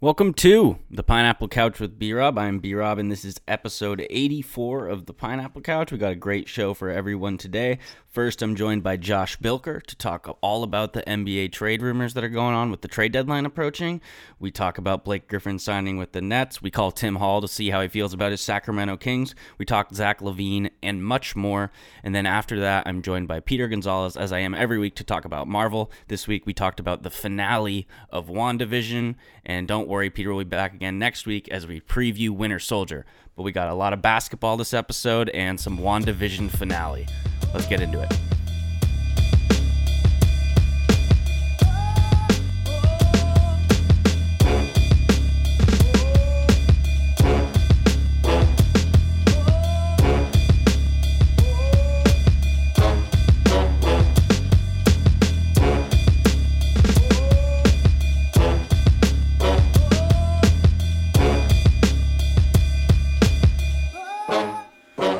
Welcome to the Pineapple Couch with B-Rob. I'm B-Rob, and this is episode 84 of the Pineapple Couch. We got a great show for everyone today. First, I'm joined by Josh Bilker to talk all about the NBA trade rumors that are going on with the trade deadline approaching. We talk about Blake Griffin signing with the Nets. We call Tim Hall to see how he feels about his Sacramento Kings. We talk Zach LaVine and much more. And then after that, I'm joined by Peter Gonzalez, as I am every week, to talk about Marvel. This week, we talked about the finale of WandaVision, and don't worry, Peter will be back again next week as we preview Winter Soldier. But we got a lot of basketball this episode and some WandaVision finale. Let's get into it.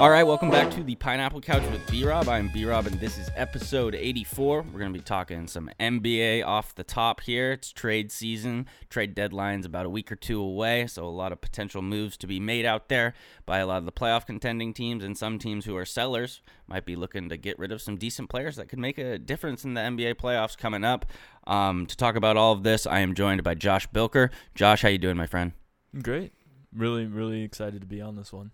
All right, welcome back to the Pineapple Couch with B-Rob. I'm B-Rob, and this is episode 84. We're going to be talking some NBA off the top here. It's trade season. Trade deadline's about a week or two away, so a lot of potential moves to be made out there by a lot of the playoff contending teams, and some teams who are sellers might be looking to get rid of some decent players that could make a difference in the NBA playoffs coming up. To talk about all of this, I am joined by Josh Bilker. Josh, how you doing, my friend? Great. Really excited to be on this one.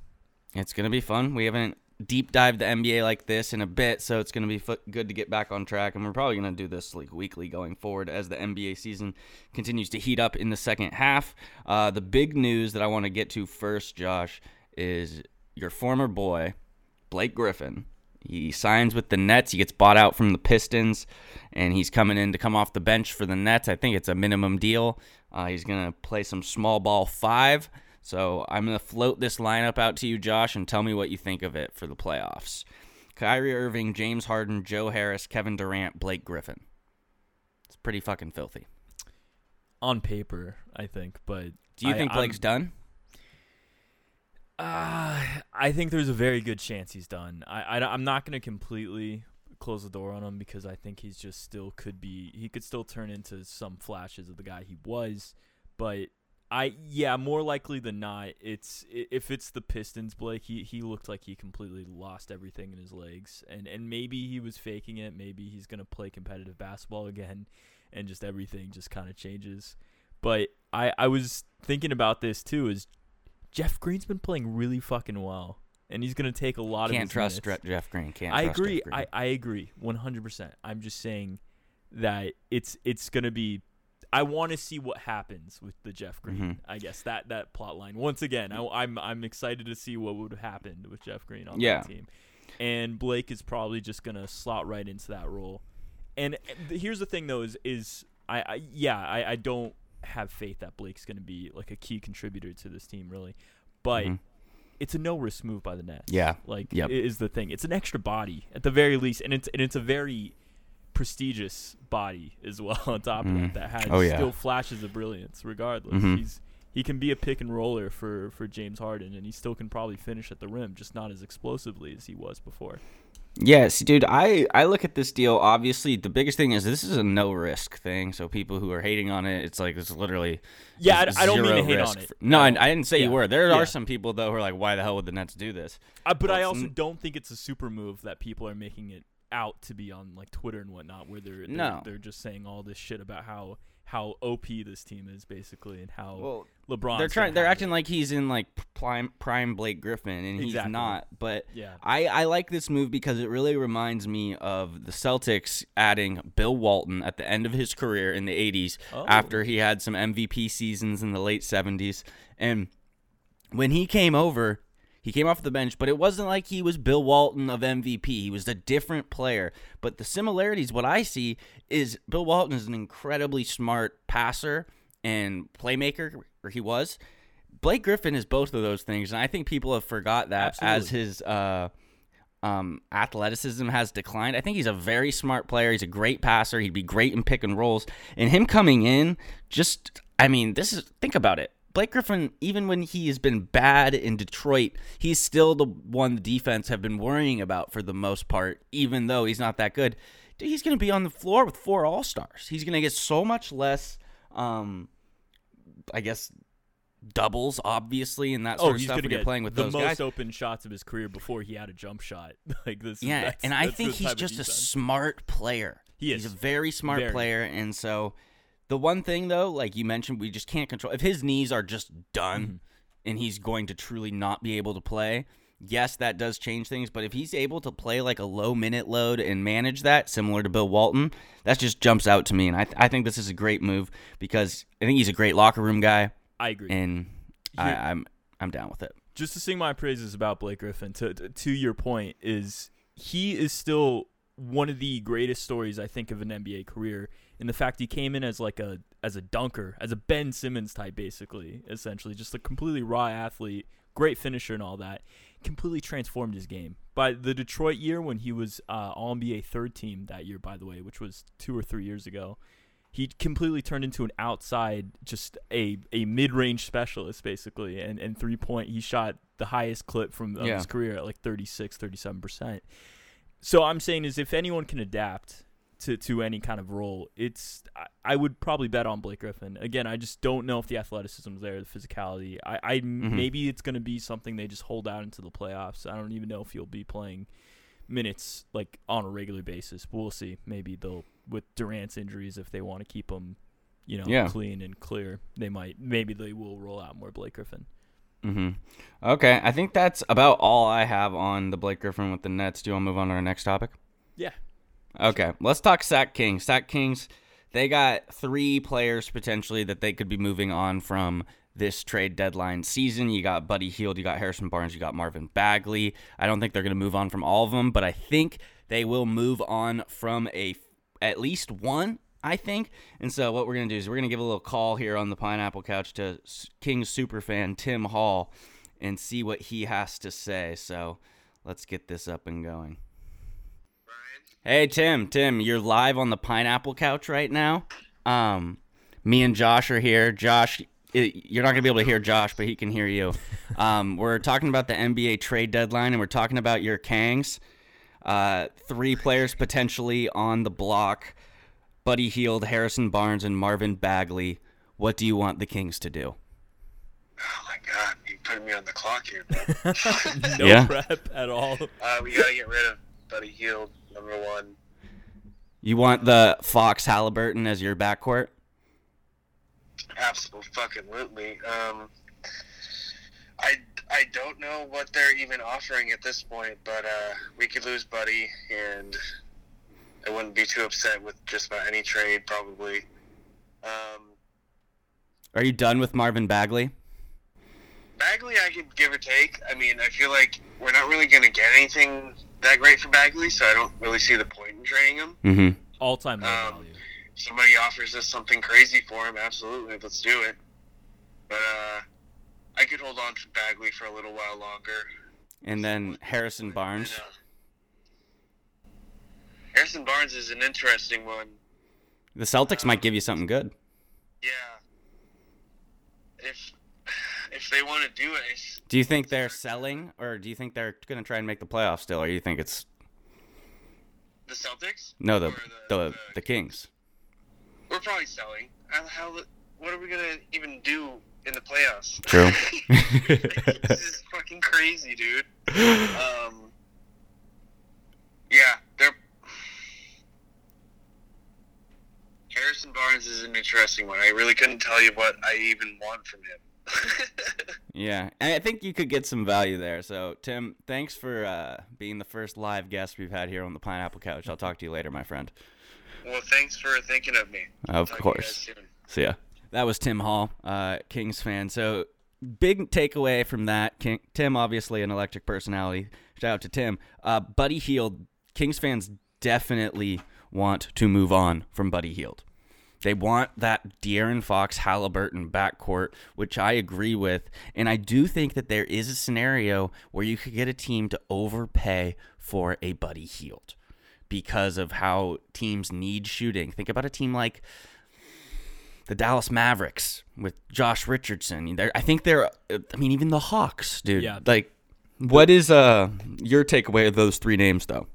It's going to be fun. We haven't deep dived the NBA like this in a bit, so it's going to be good to get back on track. And we're probably going to do this like weekly going forward as the NBA season continues to heat up in the second half. The big news that I want to get to first, Josh, is your former boy, Blake Griffin. He signs with the Nets. He gets bought out from the Pistons, and he's coming in to come off the bench for the Nets. I think it's a minimum deal. He's going to play some small ball five. So I'm going to float this lineup out to you, Josh, and tell me what you think of it for the playoffs. Kyrie Irving, James Harden, Joe Harris, Kevin Durant, Blake Griffin. It's pretty fucking filthy. On paper, I think, but... Do you think Blake's done? I think there's a very good chance he's done. I'm not going to completely close the door on him because I think he's just still could be... He could still turn into some flashes of the guy he was, but... More likely than not, if it's the Pistons, Blake, he looked like he completely lost everything in his legs. And maybe he was faking it. Maybe he's going to play competitive basketball again, and just everything just kind of changes. But I was thinking about this, too, is Jeff Green's been playing really fucking well, and he's going to take a lot of his minutes. Can't trust Jeff Green. I agree 100%. I'm just saying that it's going to be... I want to see what happens with the Jeff Green. Mm-hmm. I guess that plot line. Once again, I'm excited to see what would have happened with Jeff Green on that team. And Blake is probably just gonna slot right into that role. And here's the thing, though, I don't have faith that Blake's gonna be like a key contributor to this team, really. But mm-hmm. It's a no risk move by the Nets. Yeah, is the thing. It's an extra body at the very least, and it's a very prestigious body as well on top of it that has still flashes of brilliance regardless. Mm-hmm. He can be a pick and roller for James Harden, and he still can probably finish at the rim, just not as explosively as he was before. Yes, dude, I look at this deal, obviously, the biggest thing is this is a no-risk thing, so people who are hating on it, it's like, it's literally I don't mean to hate on it. No, I didn't say you were. There are some people, though, who are like, why the hell would the Nets do this? But I also don't think it's a super move that people are making it out to be on like Twitter and whatnot, where they're just saying all this shit about how OP this team is basically, and how LeBron. They're acting like he's in like prime Blake Griffin, and he's not. But I like this move because it really reminds me of the Celtics adding Bill Walton at the end of his career in the 80s, after he had some MVP seasons in the late 70s, and when he came over. He came off the bench, but it wasn't like he was Bill Walton of MVP. He was a different player. But the similarities, what I see, is Bill Walton is an incredibly smart passer and playmaker, or he was. Blake Griffin is both of those things, and I think people have forgot that. Absolutely. As his athleticism has declined. I think he's a very smart player. He's a great passer. He'd be great in pick and rolls. And him coming in, think about it. Blake Griffin, even when he has been bad in Detroit, he's still the one the defense have been worrying about for the most part, even though he's not that good. Dude, he's going to be on the floor with four All-Stars. He's going to get so much less I guess, doubles, obviously, and that sort of stuff when you're playing with those guys. The most open shots of his career before he had a jump shot. Like this. Yeah, and I think he's just a smart player. He is. He's a very smart player, and so the one thing, though, like you mentioned, we just can't control. If his knees are just done and he's going to truly not be able to play, yes, that does change things, but if he's able to play like a low minute load and manage that, similar to Bill Walton, that just jumps out to me, and I think this is a great move because I think he's a great locker room guy. I agree, and I'm down with it. Just to sing my praises about Blake Griffin, to your point, is he is still one of the greatest stories I think of an NBA career, and the fact he came in as a dunker, as a Ben Simmons type, essentially just a completely raw athlete, great finisher and all that, completely transformed his game. By the Detroit year when he was All-NBA third team that year, by the way, which was 2 or 3 years ago, he completely turned into an outside, just a mid-range specialist, basically, and three-point. He shot the highest clip from of his career at like 36, 37%. So I'm saying is if anyone can adapt to any kind of role, it's I would probably bet on Blake Griffin. Again, I just don't know if the athleticism is there, the physicality. Maybe it's going to be something they just hold out into the playoffs. I don't even know if he'll be playing minutes like on a regular basis. But we'll see. Maybe they'll, with Durant's injuries, if they want to keep him, clean and clear, they will roll out more Blake Griffin. Okay, I think that's about all I have on the Blake Griffin with the Nets. Do you want to move on to our next topic? Yeah. Okay, let's talk Sac Kings. Sac Kings, they got three players potentially that they could be moving on from this trade deadline season. You got Buddy Hield, you got Harrison Barnes, you got Marvin Bagley. I don't think they're going to move on from all of them, but I think they will move on from at least one, I think. And so what we're going to do is we're going to give a little call here on the Pineapple Couch to Kings superfan Tim Hall and see what he has to say. So let's get this up and going. Hey, Tim, you're live on the Pineapple Couch right now. Me and Josh are here. Josh, you're not going to be able to hear Josh, but he can hear you. We're talking about the NBA trade deadline, and we're talking about your Kangs. Three players potentially on the block: Buddy Hield, Harrison Barnes, and Marvin Bagley. What do you want the Kings to do? Oh, my God. You put me on the clock here, bro. No prep at all. We got to get rid of Buddy Hield. Number one. You want the Fox Haliburton as your backcourt? Absolutely. I don't know what they're even offering at this point, but we could lose Buddy, and I wouldn't be too upset with just about any trade, probably. Are you done with Marvin Bagley? Bagley, I could give or take. I mean, I feel like we're not really going to get anything that great for Bagley, so I don't really see the point in trading him. All-time value. Somebody offers us something crazy for him, absolutely, let's do it. But I could hold on to Bagley for a little while longer. And then Harrison Barnes. And, Harrison Barnes is an interesting one. The Celtics might give you something good. Yeah. If they want to do it. Do you think they're selling, or do you think they're going to try and make the playoffs still, or do you think it's the Celtics? No, the Kings. We're probably selling. How? What are we going to even do in the playoffs? True. This is fucking crazy, dude. Yeah, Harrison Barnes is an interesting one. I really couldn't tell you what I even want from him. Yeah, and I think you could get some value there. So, Tim, thanks for being the first live guest we've had here on the Pineapple Couch. I'll talk to you later, my friend. Well, thanks for thinking of me. Of course. See ya. That was Tim Hall, Kings fan. So, big takeaway from that. Tim, obviously an electric personality. Shout out to Tim. Buddy Hield, Kings fans definitely want to move on from Buddy Hield. They want that De'Aaron Fox, Haliburton backcourt, which I agree with. And I do think that there is a scenario where you could get a team to overpay for a Buddy Hield because of how teams need shooting. Think about a team like the Dallas Mavericks with Josh Richardson. Even the Hawks, dude. Yeah. Like, what is your takeaway of those three names, though?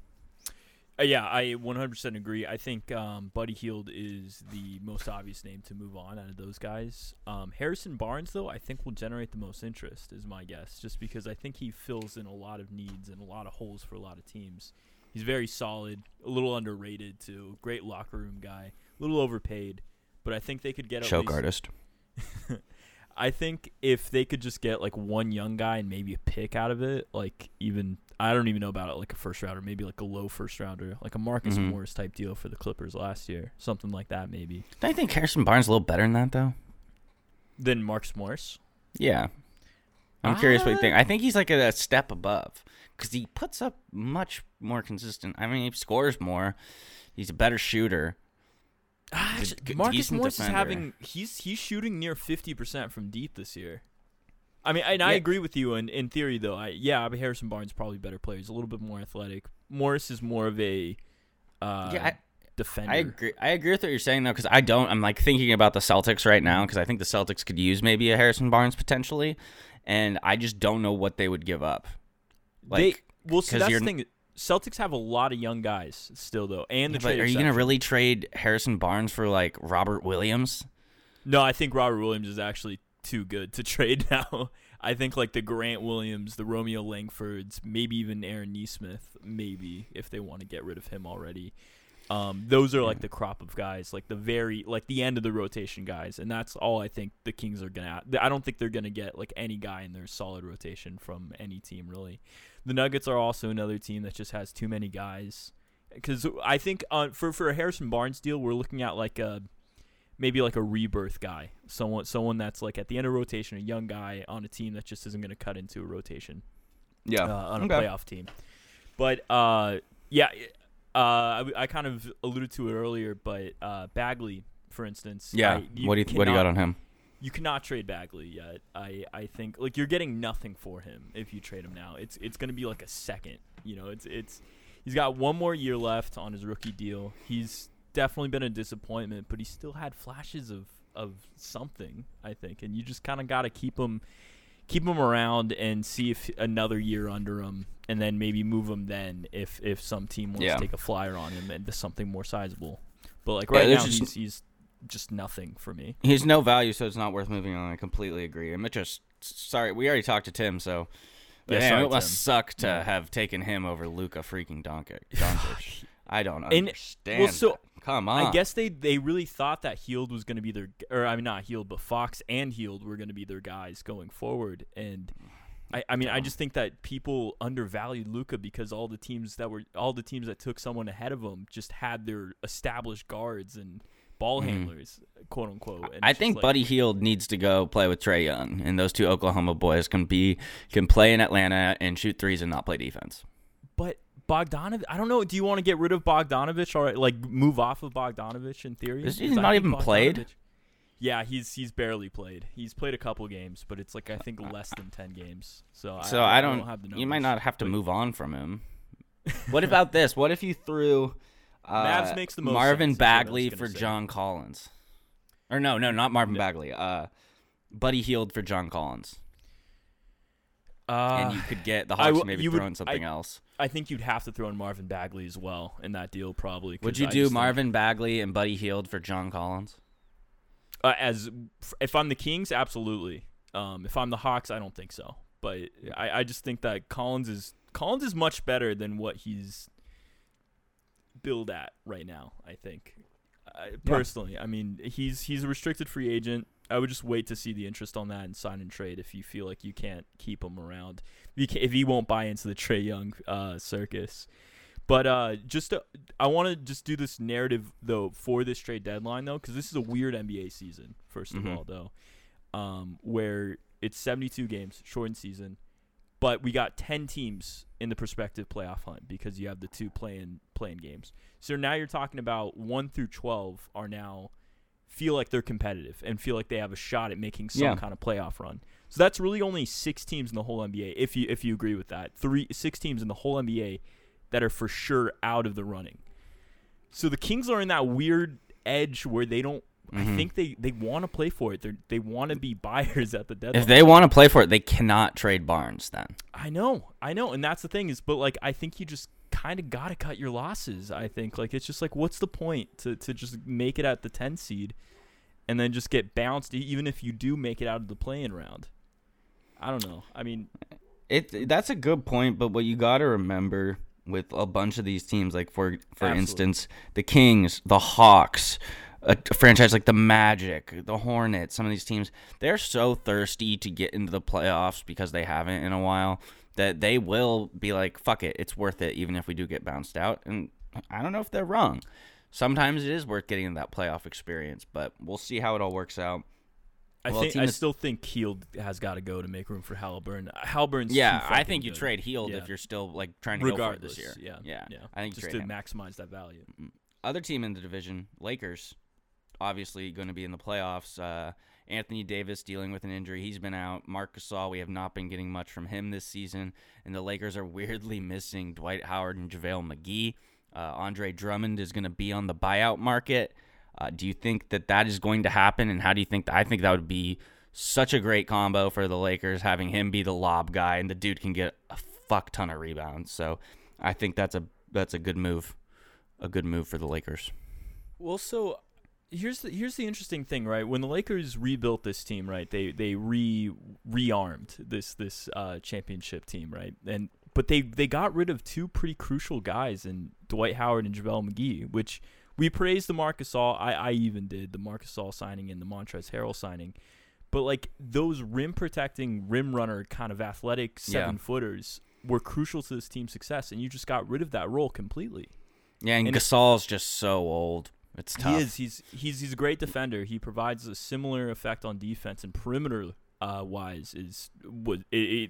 Yeah, I 100% agree. I think Buddy Hield is the most obvious name to move on out of those guys. Harrison Barnes, though, I think will generate the most interest, is my guess, just because I think he fills in a lot of needs and a lot of holes for a lot of teams. He's very solid, a little underrated, too. Great locker room guy, a little overpaid, but I think they could get at least... Choke artist. I think if they could just get, like, one young guy and maybe a pick out of it, like, even... I don't even know about it, like a first rounder, maybe like a low first rounder, like a Marcus Morris type deal for the Clippers last year, something like that maybe. Don't you think Harrison Barnes is a little better than that though? Than Marcus Morris? Yeah. I'm curious what you think. I think he's like a step above because he puts up much more consistent. I mean, he scores more. He's a better shooter. Marcus Morris defender. He's shooting near 50% from deep this year. I mean, and I agree with you in theory, though. But Harrison Barnes is probably a better player. He's a little bit more athletic. Morris is more of a defender. I agree with what you're saying, though, because I'm like thinking about the Celtics right now because I think the Celtics could use maybe a Harrison Barnes potentially, and I just don't know what they would give up. That's the thing. Celtics have a lot of young guys still, though, and the trade. Are you going to really trade Harrison Barnes for like Robert Williams? No, I think Robert Williams is actually too good to trade now. I think like the Grant Williams, the Romeo Langfords, maybe even Aaron Nesmith, maybe if they want to get rid of him already. Those are like the crop of guys, like the end of the rotation guys, and that's all I think the Kings are gonna. I don't think they're gonna get like any guy in their solid rotation from any team really. The Nuggets are also another team that just has too many guys because I think for a Harrison Barnes deal, we're looking at like a. Maybe like a rebirth guy, someone that's like at the end of rotation, a young guy on a team that just isn't going to cut into a rotation, on a playoff team. But I kind of alluded to it earlier, but Bagley, for instance, what do you got on him? You cannot trade Bagley yet. I think like you're getting nothing for him if you trade him now. It's going to be like a second, he's got one more year left on his rookie deal. He's definitely been a disappointment, but he still had flashes of something, I think, and you just kind of got to keep him around and see if another year under him, and then maybe move him then if some team wants to take a flyer on him and something more sizable. But like now, he's just nothing for me. He's no value, so it's not worth moving on. I completely agree. I'm just sorry we already talked to Tim, so it must suck to have taken him over Luka freaking Doncic. I don't understand. Come on. I guess they really thought that Hield was going to be their – or I mean not Hield, but Fox and Hield were going to be their guys going forward. And, I just think that people undervalued Luka because all the teams that took someone ahead of him just had their established guards and ball handlers, quote unquote. And I think Buddy Hield needs to go play with Trae Young, and those two Oklahoma boys can play in Atlanta and shoot threes and not play defense. But – Bogdanovich, I don't know. Do you want to get rid of Bogdanovich or like move off of Bogdanovich in theory? He's not even played. Yeah, he's barely played. He's played a couple games, but it's like I think less than 10 games. So I don't have the numbers. You might not have to move on from him. What about this? What if you threw Mavs makes the most Marvin Bagley for John Collins? Or no, not Marvin Bagley. Buddy Hield for John Collins. And you could get the Hawks maybe throw in something else. I think you'd have to throw in Marvin Bagley as well in that deal probably. Would you do Marvin Bagley and Buddy Hield for John Collins? If I'm the Kings, absolutely. If I'm the Hawks, I don't think so. But I just think that Collins is much better than what he's billed at right now, I think. Personally, I mean, he's a restricted free agent. I would just wait to see the interest on that and sign and trade if you feel like you can't keep him around, if he won't buy into the Trae Young circus. But I want to just do this narrative, though, for this trade deadline, though, because this is a weird NBA season, first of all, though, where it's 72 games, shortened season. But we got 10 teams in the prospective playoff hunt because you have the two play-in games. So now you're talking about 1 through 12 are now – feel like they're competitive and feel like they have a shot at making some kind of playoff run. So that's really only 6 teams in the whole NBA, if you agree with that. 6 teams in the whole NBA that are for sure out of the running. So the Kings are in that weird edge where they don't I think they want to play for it. They want to be buyers at the deadline. If they want to play for it, they cannot trade Barnes then. I know. And that's the thing is, but like I think you just kind of got to cut your losses, I think. Like, it's just like, what's the point to just make it at the 10 seed and then just get bounced, even if you do make it out of the play-in round? I don't know. I mean, that's a good point, but what you got to remember with a bunch of these teams, like for instance, the Kings, the Hawks, a franchise like the Magic, the Hornets, some of these teams, they're so thirsty to get into the playoffs because they haven't in a while that they will be like, fuck it, it's worth it even if we do get bounced out. And I don't know if they're wrong. Sometimes it is worth getting into that playoff experience, but we'll see how it all works out. I still think Hield has got to go to make room for Haliburton. I think you trade Hield if you're still like trying to go for it this year. Yeah. I think just to maximize that value. Other team in the division, Lakers, obviously going to be in the playoffs. Anthony Davis dealing with an injury. He's been out. Marc Gasol, we have not been getting much from him this season. And the Lakers are weirdly missing Dwight Howard and JaVale McGee. Andre Drummond is going to be on the buyout market. Do you think that is going to happen? And how do you think that? I think that would be such a great combo for the Lakers, having him be the lob guy, and the dude can get a fuck ton of rebounds. So I think that's a good move, for the Lakers. Well, so here's the interesting thing, right? When the Lakers rebuilt this team, right, they rearmed this championship team, right? And but they got rid of two pretty crucial guys in Dwight Howard and JaVale McGee, which. We praised the Marc Gasol. I even did the Marc Gasol signing and the Montrezl Harrell signing. But, like, those rim-protecting, rim-runner kind of athletic seven-footers were crucial to this team's success, and you just got rid of that role completely. Yeah, and Gasol's just so old. It's tough. He is. He's a great defender. He provides a similar effect on defense, and perimeter-wise,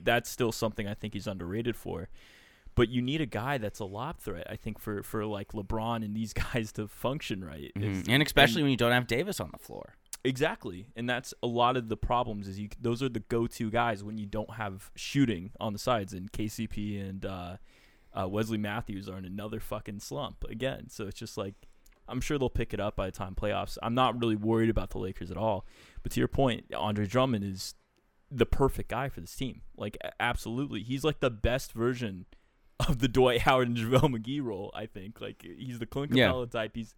that's still something I think he's underrated for. But you need a guy that's a lob threat, I think, for like LeBron and these guys to function right. Mm-hmm. And especially when you don't have Davis on the floor. Exactly. And that's a lot of the problems is those are the go-to guys when you don't have shooting on the sides. And KCP and Wesley Matthews are in another fucking slump again. So it's just like I'm sure they'll pick it up by the time playoffs. I'm not really worried about the Lakers at all. But to your point, Andre Drummond is the perfect guy for this team. Like, absolutely. He's like the best version of the Dwight Howard and JaVale McGee role, I think. Like, he's the Clint Capella type. He's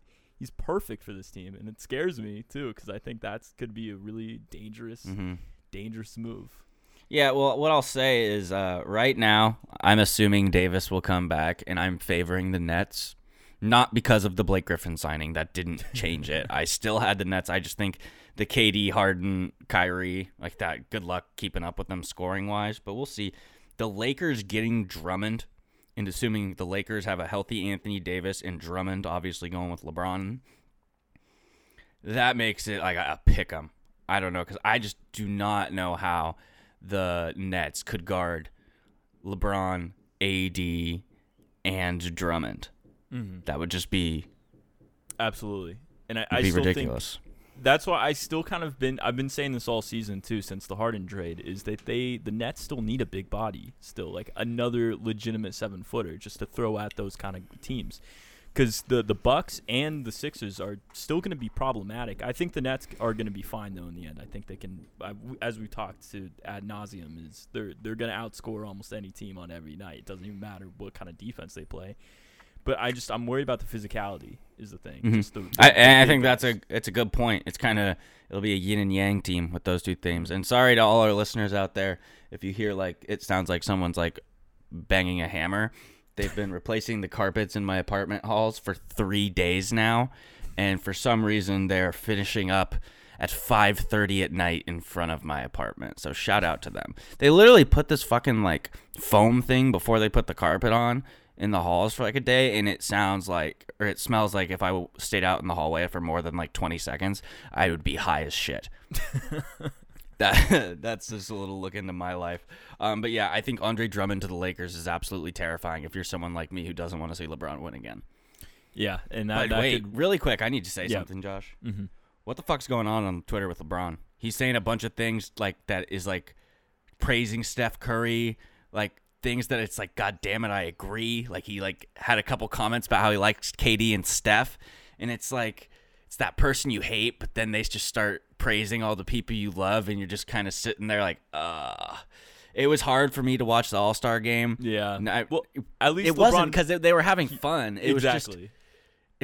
perfect for this team, and it scares me, too, because I think that could be a really dangerous move. Yeah, well, what I'll say is right now I'm assuming Davis will come back, and I'm favoring the Nets, not because of the Blake Griffin signing. That didn't change it. I still had the Nets. I just think the KD, Harden, Kyrie, like that, good luck keeping up with them scoring-wise, but we'll see. The Lakers getting Drummond, and assuming the Lakers have a healthy Anthony Davis and Drummond, obviously going with LeBron, that makes it like a pick 'em. I don't know, because I just do not know how the Nets could guard LeBron, AD, and Drummond. Mm-hmm. That would just be absolutely, and I still ridiculous. Think that's why I still kind of I've been saying this all season too since the Harden trade is that the Nets still need a big body still, like another legitimate 7-footer just to throw at those kind of teams, because the Bucks and the Sixers are still going to be problematic. I think the Nets are going to be fine though in the end. I think they can, as we talked to ad nauseum, is they're going to outscore almost any team on every night. It doesn't even matter what kind of defense they play. But I'm worried about the physicality is the thing. Mm-hmm. Just I think it's a good point. It's kind of it'll be a yin and yang team with those two themes. And sorry to all our listeners out there if you hear like it sounds like someone's like banging a hammer. They've been replacing the carpets in my apartment halls for 3 days now, and for some reason they're finishing up at 5:30 at night in front of my apartment. So shout out to them. They literally put this fucking like foam thing before they put the carpet on in the halls for like a day, and it smells like if I stayed out in the hallway for more than like 20 seconds, I would be high as shit. That's just a little look into my life. But yeah, I think Andre Drummond to the Lakers is absolutely terrifying if you're someone like me who doesn't want to see LeBron win again. Yeah, and really quick, I need to say something, Josh. Mm-hmm. What the fuck's going on Twitter with LeBron? He's saying a bunch of things like that is like praising Steph Curry, like things that it's like, God damn it, I agree. Like he like had a couple comments about how he likes KD and Steph, and it's like it's that person you hate, but then they just start praising all the people you love, and you're just kind of sitting there like, it was hard for me to watch the All-Star game. Yeah. Well, at least it wasn't because they were having fun. It was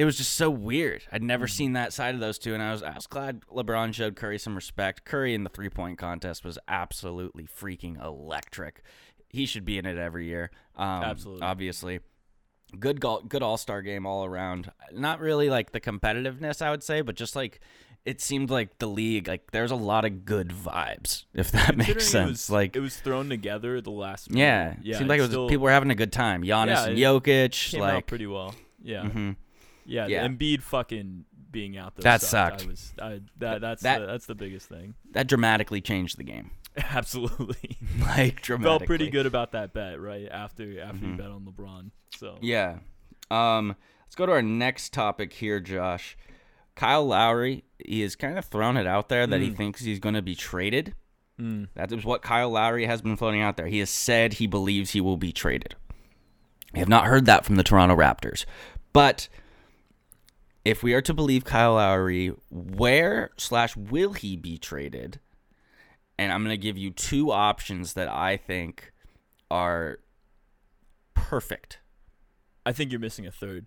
just so weird. I'd never seen that side of those two, and I was glad LeBron showed Curry some respect. Curry in the three-point contest was absolutely freaking electric. He should be in it every year. Absolutely. Obviously. Good All-Star game all around. Not really like the competitiveness, I would say, but just like it seemed like the league, like there's a lot of good vibes, if that makes sense. It was thrown together the last minute. Yeah. Seemed like it was still, people were having a good time. Giannis and Jokic came out pretty well. Yeah. Mm-hmm. Yeah, Embiid fucking being out there. That sucked. That's the biggest thing. That dramatically changed the game. Absolutely. Like dramatically. Felt pretty good about that bet, right? After you bet on LeBron. So yeah. Let's go to our next topic here, Josh. Kyle Lowry, he has kind of thrown it out there that he thinks he's going to be traded. That is what Kyle Lowry has been floating out there. He has said he believes he will be traded. I have not heard that from the Toronto Raptors. But if we are to believe Kyle Lowry, where/will he be traded? And I'm going to give you two options that I think are perfect. I think you're missing a third.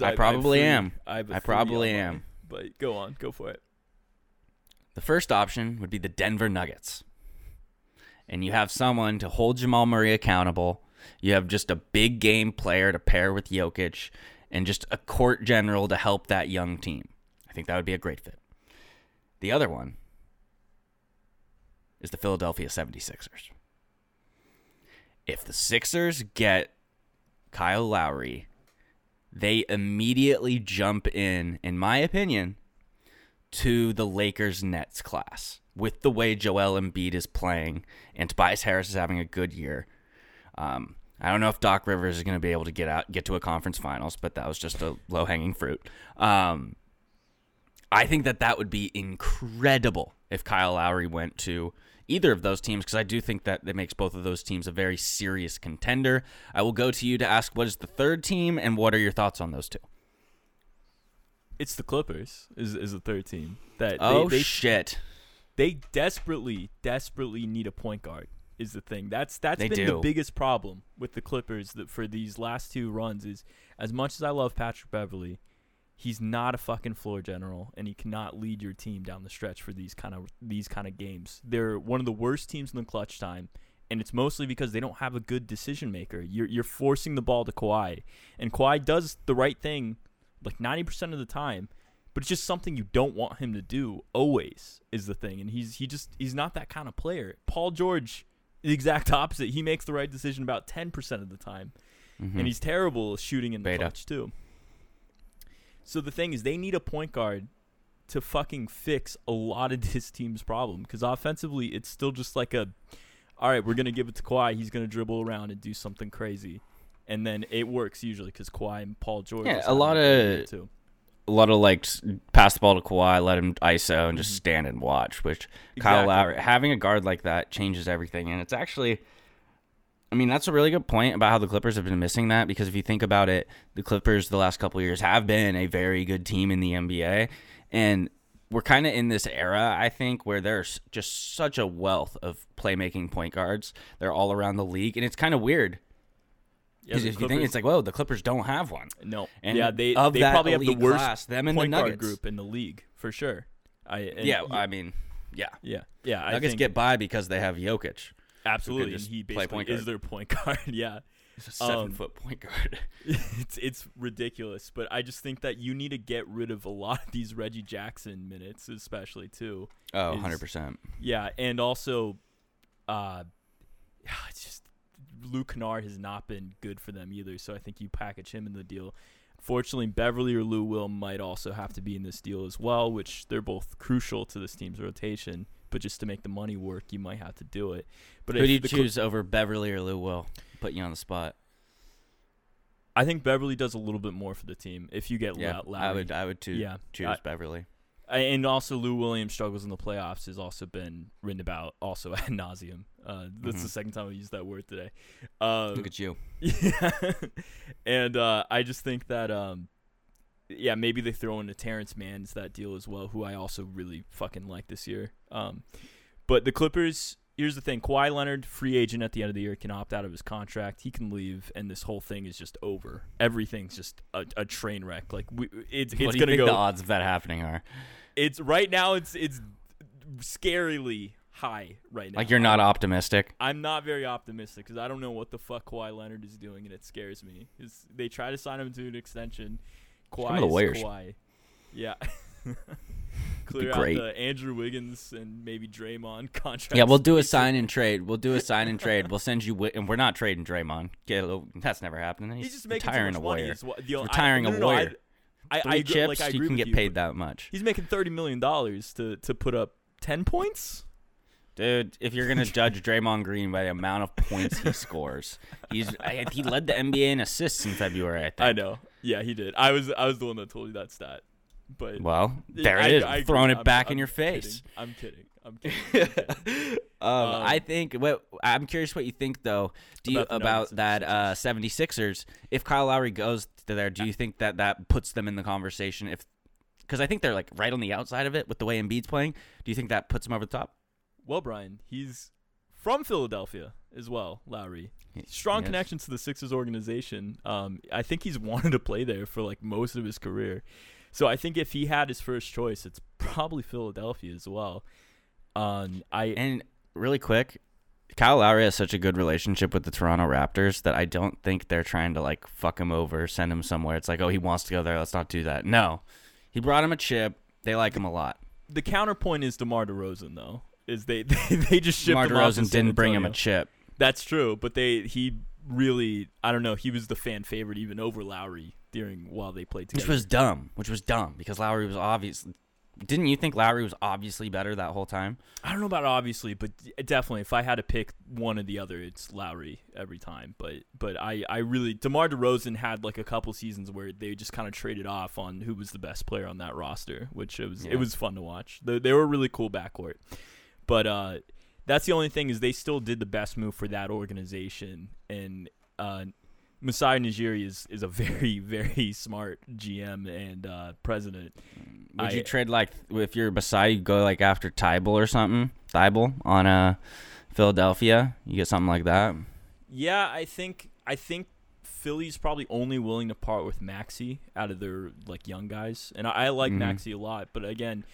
I probably am. But go on. Go for it. The first option would be the Denver Nuggets. And you have someone to hold Jamal Murray accountable. You have just a big game player to pair with Jokic and just a court general to help that young team. I think that would be a great fit. The other one is the Philadelphia 76ers. If the Sixers get Kyle Lowry, they immediately jump in my opinion, to the Lakers-Nets class. With the way Joel Embiid is playing and Tobias Harris is having a good year. I don't know if Doc Rivers is going to be able to get to a conference finals, but that was just a low-hanging fruit. I think that would be incredible if Kyle Lowry went to either of those teams, because I do think that it makes both of those teams a very serious contender. I will go to you to ask, what is the third team, and what are your thoughts on those two? It's the Clippers is the third team. They desperately need a point guard is the thing. That's been the biggest problem with the Clippers for these last two runs is, as much as I love Patrick Beverley, he's not a fucking floor general, and he cannot lead your team down the stretch for these kind of games. They're one of the worst teams in the clutch time, and it's mostly because they don't have a good decision maker. You're forcing the ball to Kawhi, and Kawhi does the right thing like 90% of the time, but it's just something you don't want him to do always is the thing, and he's not that kind of player. Paul George, the exact opposite. He makes the right decision about 10% of the time, and he's terrible shooting in the clutch too. So the thing is, they need a point guard to fucking fix a lot of this team's problem, because offensively, it's still just like all right, we're going to give it to Kawhi. He's going to dribble around and do something crazy. And then it works usually because Kawhi and Paul George. Yeah, a lot of like pass the ball to Kawhi, let him ISO and just stand and watch, which Kyle Lowry, having a guard like that changes everything. And it's actually, I mean, that's a really good point about how the Clippers have been missing that, because if you think about it, the Clippers the last couple of years have been a very good team in the NBA, and we're kind of in this era, I think, where there's just such a wealth of playmaking point guards. They're all around the league, and it's kind of weird. Because if you think, it's like, whoa, the Clippers don't have one. No. And they probably have the worst class, them and point the guard group in the league, for sure. Yeah. Nuggets get by because they have Jokic. Absolutely, and he basically is their point guard. Yeah, he's a 7-foot point guard. It's ridiculous, but I just think that you need to get rid of a lot of these Reggie Jackson minutes, especially too. Oh, 100%. Yeah, and also, it's just Luke Kennard has not been good for them either. So I think you package him in the deal. Fortunately, Beverly or Lou Will might also have to be in this deal as well, which they're both crucial to this team's rotation. But just to make the money work, you might have to do it. But who do you choose over Beverly or Lou Will? Put you on the spot. I think Beverly does a little bit more for the team. If you get Lowry, I would choose Beverly. And also Lou Williams struggles in the playoffs has also been written about also ad nauseum. That's the second time I used that word today. Look at you. Yeah. And I just think that maybe they throw into Terrence Mann's that deal as well, who I also really fucking like this year. But the Clippers, here's the thing. Kawhi Leonard, free agent at the end of the year, can opt out of his contract. He can leave, and this whole thing is just over. Everything's just a train wreck. Like, it's what do you think the odds of that happening are? It's right now. It's scarily high right now. Like, you're not optimistic? I'm not very optimistic because I don't know what the fuck Kawhi Leonard is doing, and it scares me. They try to sign him to an extension. Kawhi. Yeah. Clear out the Andrew Wiggins and maybe Draymond contract. Yeah, we'll do a sign and trade. We'll send you – and we're not trading Draymond. That's never happening. He's just making retiring too much money. Retiring a warrior. Three chips, like, you can get paid that much. He's making $30 million to put up 10 points? Dude, if you're going to judge Draymond Green by the amount of points he scores, he led the NBA in assists in February, I think. I know. Yeah, he did. I was the one that told you that stat. But well, there it is. I'm throwing it back in your face. I'm kidding. I think. I'm curious what you think, though. About that 76ers? If Kyle Lowry goes to there, do you think that puts them in the conversation? Because I think they're like right on the outside of it with the way Embiid's playing. Do you think that puts them over the top? Well, Brian, he's from Philadelphia as well. Lowry, strong connections to the Sixers organization. I think he's wanted to play there for like most of his career. So I think if he had his first choice, it's probably Philadelphia as well. And really quick, Kyle Lowry has such a good relationship with the Toronto Raptors that I don't think they're trying to, like, fuck him over, send him somewhere. It's like, oh, he wants to go there. Let's not do that. No. He brought him a chip. They like him a lot. The counterpoint is DeMar DeRozan, though, is they just shipped DeMar DeRozan didn't bring him a chip. That's true, but he really, I don't know, he was the fan favorite even over Lowry. While they played together. Which was dumb because Lowry was obviously... Didn't you think Lowry was obviously better that whole time? I don't know about obviously, but definitely if I had to pick one or the other, it's Lowry every time. But I really... DeMar DeRozan had like a couple seasons where they just kind of traded off on who was the best player on that roster, which it was fun to watch. They were a really cool backcourt. But that's the only thing is they still did the best move for that organization and... Masai Ujiri is a very, very smart GM and president. Would you trade, like, if you're Masai, you go, like, after Tybal or something? Tybal on Philadelphia? You get something like that? Yeah, I think Philly's probably only willing to part with Maxey out of their, like, young guys. And I like Maxey a lot. But, again,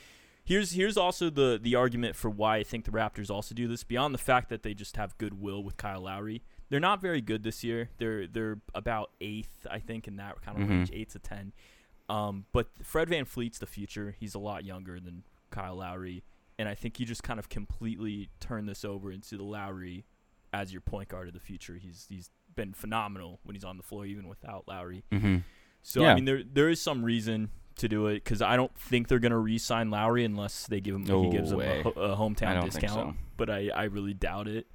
here's also the argument for why I think the Raptors also do this. Beyond the fact that they just have goodwill with Kyle Lowry. They're not very good this year. They're about 8th, I think, in that kind of range, 8 to 10. But Fred VanVleet's the future. He's a lot younger than Kyle Lowry, and I think you just kind of completely turn this over into the Lowry as your point guard of the future. He's been phenomenal when he's on the floor, even without Lowry. Mm-hmm. So yeah. I mean, there is some reason to do it because I don't think they're going to re-sign Lowry unless they give him a hometown discount. So. But I really doubt it.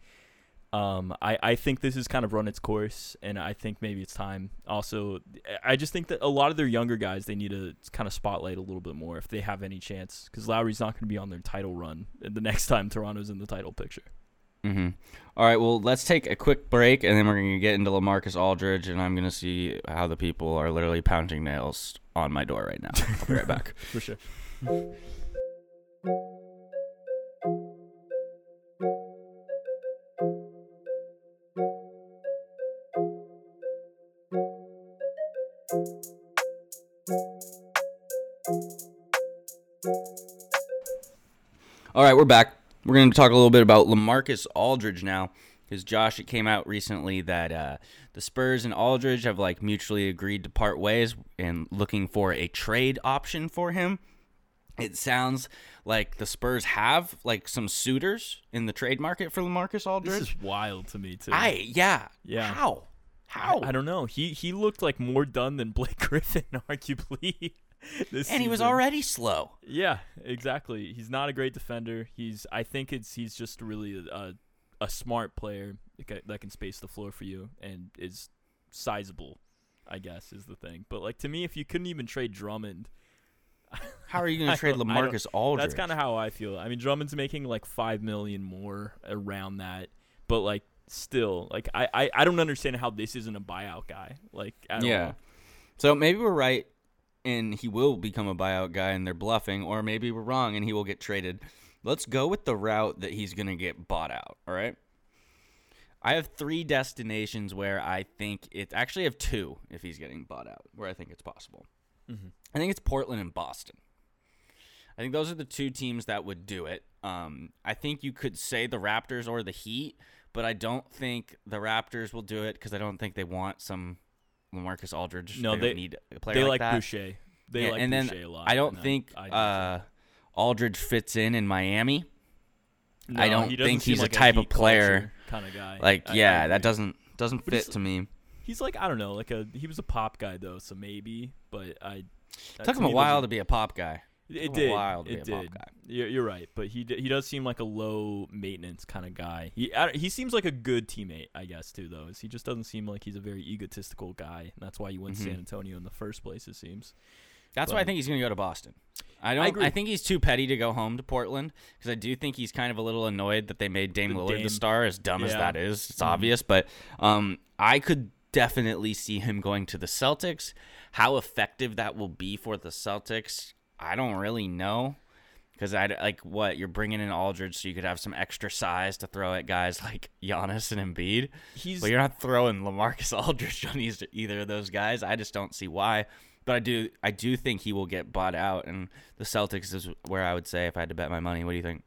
I think this has kind of run its course, and I think maybe it's time. Also, I just think that a lot of their younger guys, they need to kind of spotlight a little bit more if they have any chance, because Lowry's not going to be on their title run the next time Toronto's in the title picture. Mm-hmm. All right, well, let's take a quick break, and then we're going to get into LaMarcus Aldridge, and I'm going to see how the people are literally pounding nails on my door right now. I'll be right back. For sure. All right, we're back. We're going to talk a little bit about LaMarcus Aldridge now, because Josh, it came out recently that the Spurs and Aldridge have like mutually agreed to part ways and looking for a trade option for him. It sounds like the Spurs have like some suitors in the trade market for LaMarcus Aldridge. This is wild to me too. Yeah. How? I don't know. He looked like more done than Blake Griffin, arguably. He was already slow. Yeah, exactly. He's not a great defender. I think he's just really a smart player that can space the floor for you and is sizable, I guess, is the thing. But like to me, if you couldn't even trade Drummond, how are you going to trade LaMarcus Aldridge? That's kind of how I feel. I mean, Drummond's making like $5 million more around that, but like still, like I don't understand how this isn't a buyout guy. Like I don't know. So maybe we're right. And he will become a buyout guy, and they're bluffing, or maybe we're wrong, and he will get traded. Let's go with the route that he's going to get bought out, all right? I have three destinations where I think it's – actually I have two if he's getting bought out where I think it's possible. Mm-hmm. I think it's Portland and Boston. I think those are the two teams that would do it. I think you could say the Raptors or the Heat, but I don't think the Raptors will do it because I don't think they want some LaMarcus Aldridge. No, they need a player like that. They like Boucher. They like Boucher a lot. I don't think Aldridge fits in Miami. No, I don't think he's a type of player kind of guy. Like, yeah, that doesn't fit to me. He's like, I don't know, like he was a pop guy though, so maybe. But it took him a while to be a pop guy. It did. It did. You're right, but he does seem like a low maintenance kind of guy. He seems like a good teammate, I guess, too. Though he just doesn't seem like he's a very egotistical guy, and that's why you went to San Antonio in the first place. It seems. That's why I think he's going to go to Boston. I think he's too petty to go home to Portland because I do think he's kind of a little annoyed that they made Dame Lillard the star. As dumb as that is, it's obvious. But I could definitely see him going to the Celtics. How effective that will be for the Celtics, I don't really know, because you're bringing in Aldridge so you could have some extra size to throw at guys like Giannis and Embiid. But you're not throwing LaMarcus Aldridge on either of those guys. I just don't see why. But I do think he will get bought out, and the Celtics is where I would say if I had to bet my money. What do you think?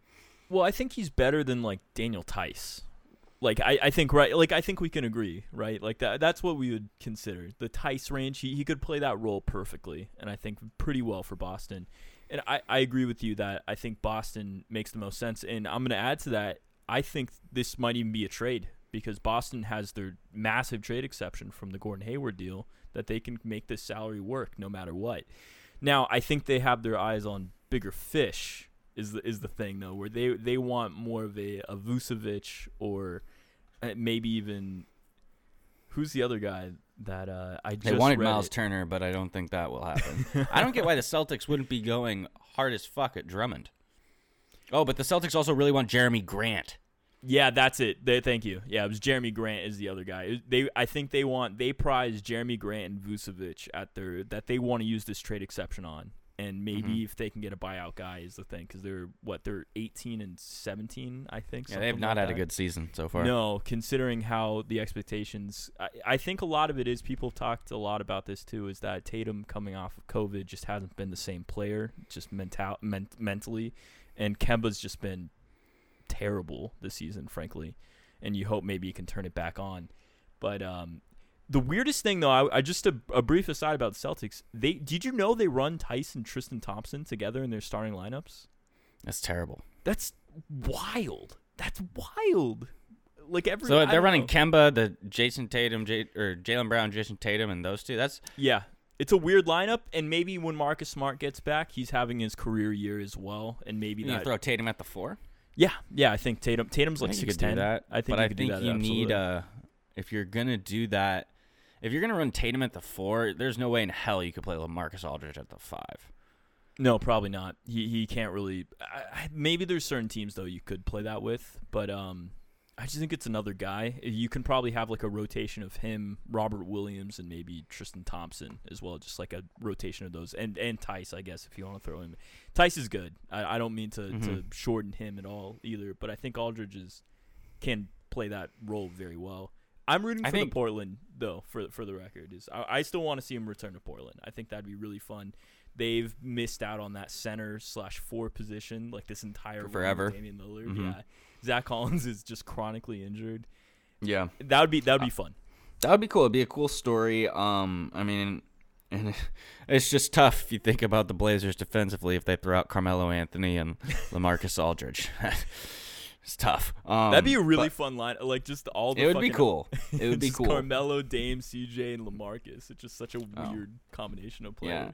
Well, I think he's better than like Daniel Tice. Like I think right. Like I think we can agree, right? Like that's what we would consider the Tice range. He could play that role perfectly, and I think pretty well for Boston. And I agree with you that I think Boston makes the most sense. And I'm going to add to that. I think this might even be a trade because Boston has their massive trade exception from the Gordon Hayward deal that they can make this salary work no matter what. Now I think they have their eyes on bigger fish. Is the thing though, where they want more of a Vucevic or maybe even who's the other guy that they wanted Miles Turner, but I don't think that will happen. I don't get why the Celtics wouldn't be going hard as fuck at Drummond. Oh, but the Celtics also really want Jeremy Grant. Yeah, that's it. Thank you. Yeah, it was Jeremy Grant is the other guy. I think they prize Jeremy Grant and Vucevic that they want to use this trade exception on. And maybe if they can get a buyout guy is the thing because they're 18 and 17, I think. Yeah, they have not had a good season so far. No, considering how the expectations – I think a lot of it is people have talked a lot about this too is that Tatum coming off of COVID just hasn't been the same player just mentally. And Kemba's just been terrible this season, frankly. And you hope maybe you can turn it back on. But the weirdest thing, though, just a brief aside about the Celtics. Did you know they run Tice and Tristan Thompson together in their starting lineups? That's terrible. That's wild. Like every so they're running Kemba, the Jason Tatum, Jaylen Brown, Jason Tatum, and those two. That's yeah. It's a weird lineup, and maybe when Marcus Smart gets back, he's having his career year as well, and maybe you throw Tatum at the 4. Yeah. I think Tatum's like 6'10". If you're gonna do that. If you're going to run Tatum at the 4, there's no way in hell you could play LaMarcus Aldridge at the 5. No, probably not. He can't really maybe there's certain teams, though, you could play that with. But I just think it's another guy. You can probably have like a rotation of him, Robert Williams, and maybe Tristan Thompson as well, just like a rotation of those. And Tice, I guess, if you want to throw him. Tice is good. I don't mean to shorten him at all either, but I think Aldridge can play that role very well. I'm rooting for the Portland, though, for the record. I still want to see him return to Portland. I think that'd be really fun. They've missed out on that center/4 position like this entire forever. Damian Lillard, yeah. Zach Collins is just chronically injured. Yeah, that would be fun. That would be cool. It'd be a cool story. I mean, and it's just tough if you think about the Blazers defensively if they throw out Carmelo Anthony and LaMarcus Aldridge. It's tough. That'd be a really fun line. Like just all the. It would be cool. It would be cool. Carmelo, Dame, CJ, and LaMarcus. It's just such a weird combination of players. Yeah,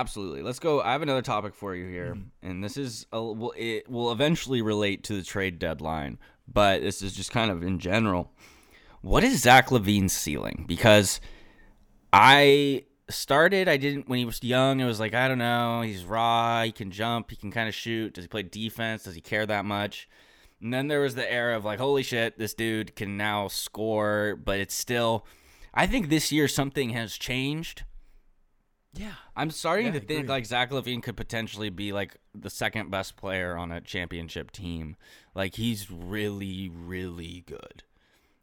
absolutely. Let's go. I have another topic for you here, and this is it will eventually relate to the trade deadline, but this is just kind of in general. What is Zach LaVine's ceiling? Because when he was young, it was like, I don't know. He's raw. He can jump. He can kind of shoot. Does he play defense? Does he care that much? And then there was the era of like, holy shit, this dude can now score, but it's still – I think this year something has changed Yeah. I'm starting to think like Zach LaVine could potentially be like the second best player on a championship team. Like he's really, really good.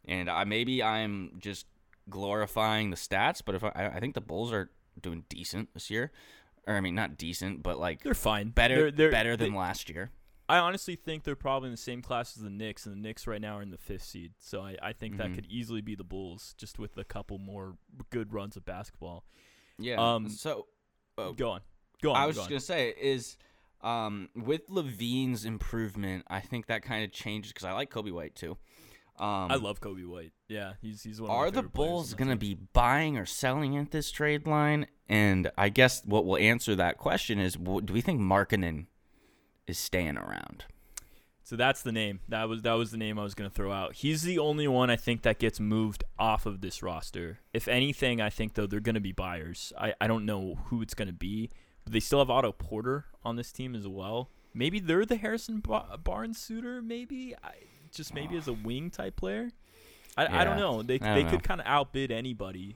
And I'm just glorifying the stats, but if I think the Bulls are doing decent this year. Or I mean, not decent, but like they're fine. Better than last year. I honestly think they're probably in the same class as the Knicks, and the Knicks right now are in the 5th seed. So I think that could easily be the Bulls, just with a couple more good runs of basketball. Yeah. Go on. I was just going to say is with LaVine's improvement, I think that kind of changes because I like Kobe White too. I love Kobe White. Yeah, he's one of my favorite players. Are the Bulls going to be buying or selling at this trade line? And I guess what will answer that question is, do we think Markkanen is staying around? So that's the name. That was the name I was going to throw out. He's the only one I think that gets moved off of this roster. If anything, I think, though, they're going to be buyers. I don't know who it's going to be. But they still have Otto Porter on this team as well. Maybe they're the Harrison Barnes suitor, maybe. Maybe as a wing type player. I don't know. They could kind of outbid anybody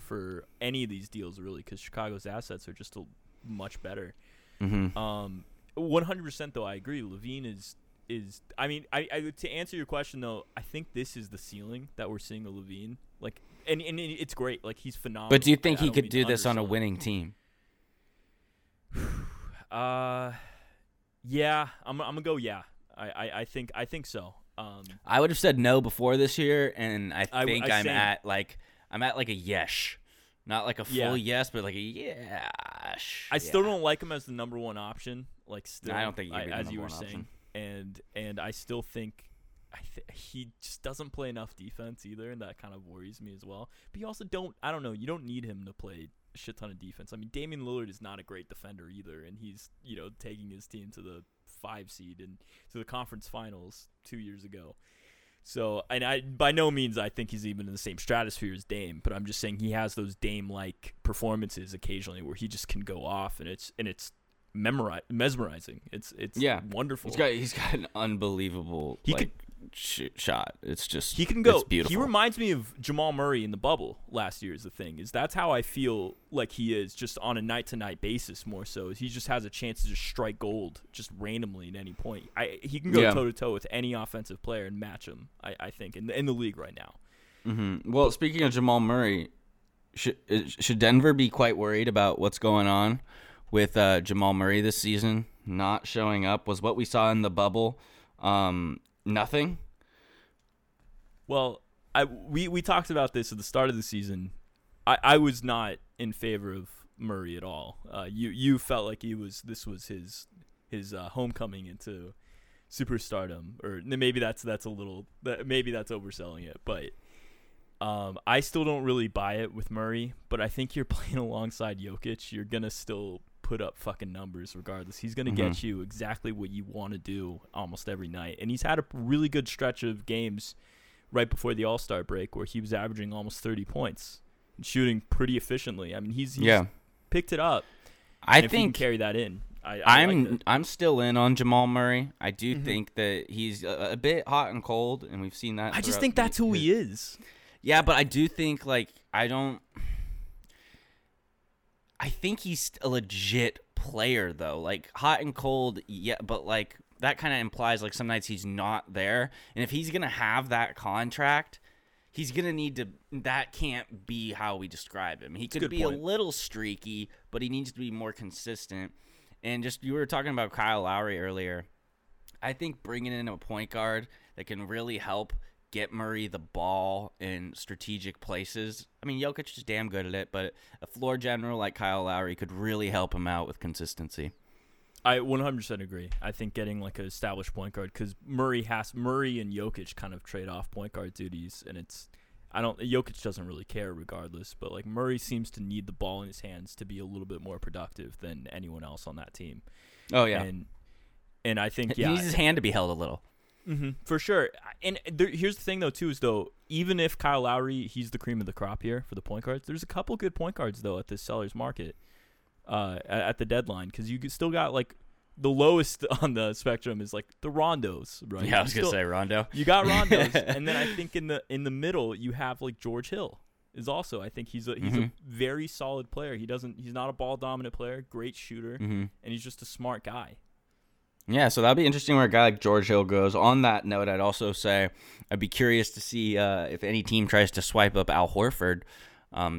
for any of these deals, really, because Chicago's assets are just much better. 100%, though, I agree. LaVine is. I mean, I to answer your question though, I think this is the ceiling that we're seeing of LaVine. Like, and it's great. Like, he's phenomenal. But do you think he could do this on a winning team? Yeah. I'm gonna go. Yeah. I think so. I would have said no before this year, and I'm at like a yesh. Not like a full yes, but like a yesh. I still don't like him as the number one option. Like still, I don't think he'd be the number one option. Saying. And I still think he just doesn't play enough defense either, and that kind of worries me as well. But you also you don't need him to play a shit ton of defense. I mean, Damian Lillard is not a great defender either, and he's, taking his team to the 5 seed and to the conference finals 2 years ago. So, and I by no means I think he's even in the same stratosphere as Dame, but I'm just saying he has those Dame-like performances occasionally where he just can go off, and it's mesmerizing. It's wonderful. He's got an unbelievable shot. It's just he can go. It's beautiful. He reminds me of Jamal Murray in the bubble last year. Is the thing is that's how I feel like he is just on a night-to-night basis more so. Is he just has a chance to just strike gold just randomly at any point. He can go toe-to-toe with any offensive player and match him. I think in the league right now. Mm-hmm. Well, speaking of Jamal Murray, should Denver be quite worried about what's going on with Jamal Murray this season? Not showing up was what we saw in the bubble. Nothing. Well, we talked about this at the start of the season. I was not in favor of Murray at all. You felt like this was his homecoming into superstardom, or maybe that's overselling it. But I still don't really buy it with Murray. But I think you're playing alongside Jokic. You're gonna still put up fucking numbers regardless. He's going to get you exactly what you want to do almost every night. And he's had a really good stretch of games right before the All-Star break where he was averaging almost 30 points and shooting pretty efficiently. I mean, he's picked it up. I think if he can carry that in. I'm still in on Jamal Murray. I do think that he's a bit hot and cold, and we've seen that. I just think that's who he is. Yeah, but I do think I think he's a legit player, though. Like, hot and cold, yeah, but, like, that kind of implies, like, some nights he's not there. And if he's going to have that contract, he's going to need to – that can't be how we describe him. He could be a little streaky, but he needs to be more consistent. And just – you were talking about Kyle Lowry earlier. I think bringing in a point guard that can really help get Murray the ball in strategic places. I mean, Jokic is damn good at it, but a floor general like Kyle Lowry could really help him out with consistency. I 100% agree. I think getting like an established point guard, because Murray and Jokic kind of trade off point guard duties, and Jokic doesn't really care regardless, but like Murray seems to need the ball in his hands to be a little bit more productive than anyone else on that team. Oh yeah, and I think he needs his hand to be held a little. Mm-hmm, for sure. And here's the thing, though, too, is, though, even if Kyle Lowry, he's the cream of the crop here for the point guards, there's a couple good point guards, though, at this seller's market at the deadline, because you still got, like, the lowest on the spectrum is, like, the Rondos, right? Yeah, I was going to say Rondo. You got Rondos. And then I think in the middle, you have, like, George Hill is also, I think he's mm-hmm. a very solid player. He's not a ball dominant player, great shooter, mm-hmm. and he's just a smart guy. Yeah, so that'll be interesting where a guy like George Hill goes. On that note, I'd also say I'd be curious to see if any team tries to swipe up Al Horford,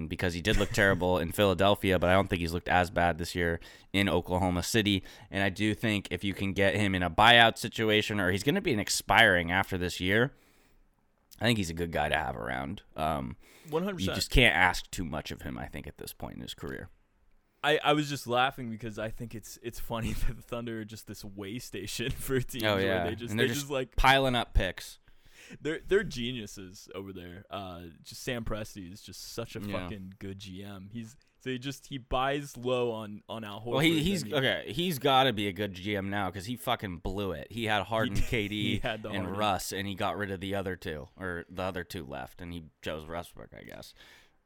because he did look terrible in Philadelphia, but I don't think he's looked as bad this year in Oklahoma City. And I do think if you can get him in a buyout situation, or he's going to be an expiring after this year, I think he's a good guy to have around. 100%. You just can't ask too much of him, I think, at this point in his career. I was just laughing because I think it's funny that the Thunder are just this way station for teams. Oh, yeah. Where they're just like piling up picks. They're geniuses over there. Just Sam Presti is just such a fucking good GM. He buys low on Al Horford. Well, he's got to be a good GM now because he fucking blew it. He had Harden, KD, and Russ, and he got rid of the other two left, and he chose Westbrook, I guess.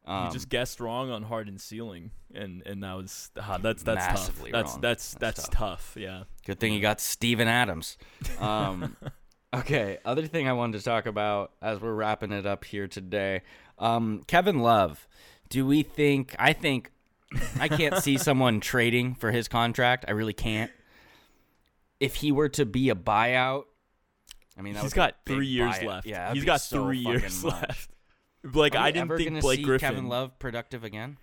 You just guessed wrong on Harden's ceiling, and that was that's tough. That's tough. Yeah. Good thing you got Steven Adams. Okay. Other thing I wanted to talk about as we're wrapping it up here today, Kevin Love. I think I can't see someone trading for his contract. I really can't. If he were to be a buyout, I mean, he's got 3 years left. Yeah, he's got 3 years left. Like, I didn't think Blake Griffin. Kevin Love productive again?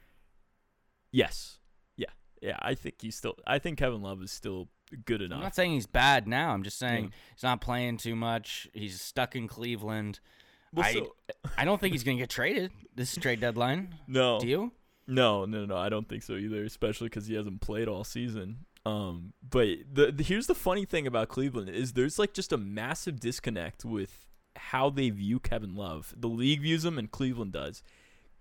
Yes. Yeah. I think Kevin Love is still good enough. I'm not saying he's bad now. I'm just saying he's not playing too much. He's stuck in Cleveland. Well, I don't think he's going to get traded this trade deadline. No. Do you? No. I don't think so either, especially because he hasn't played all season. But here's the funny thing about Cleveland is there's like just a massive disconnect with how they view Kevin Love. The league views him and Cleveland does.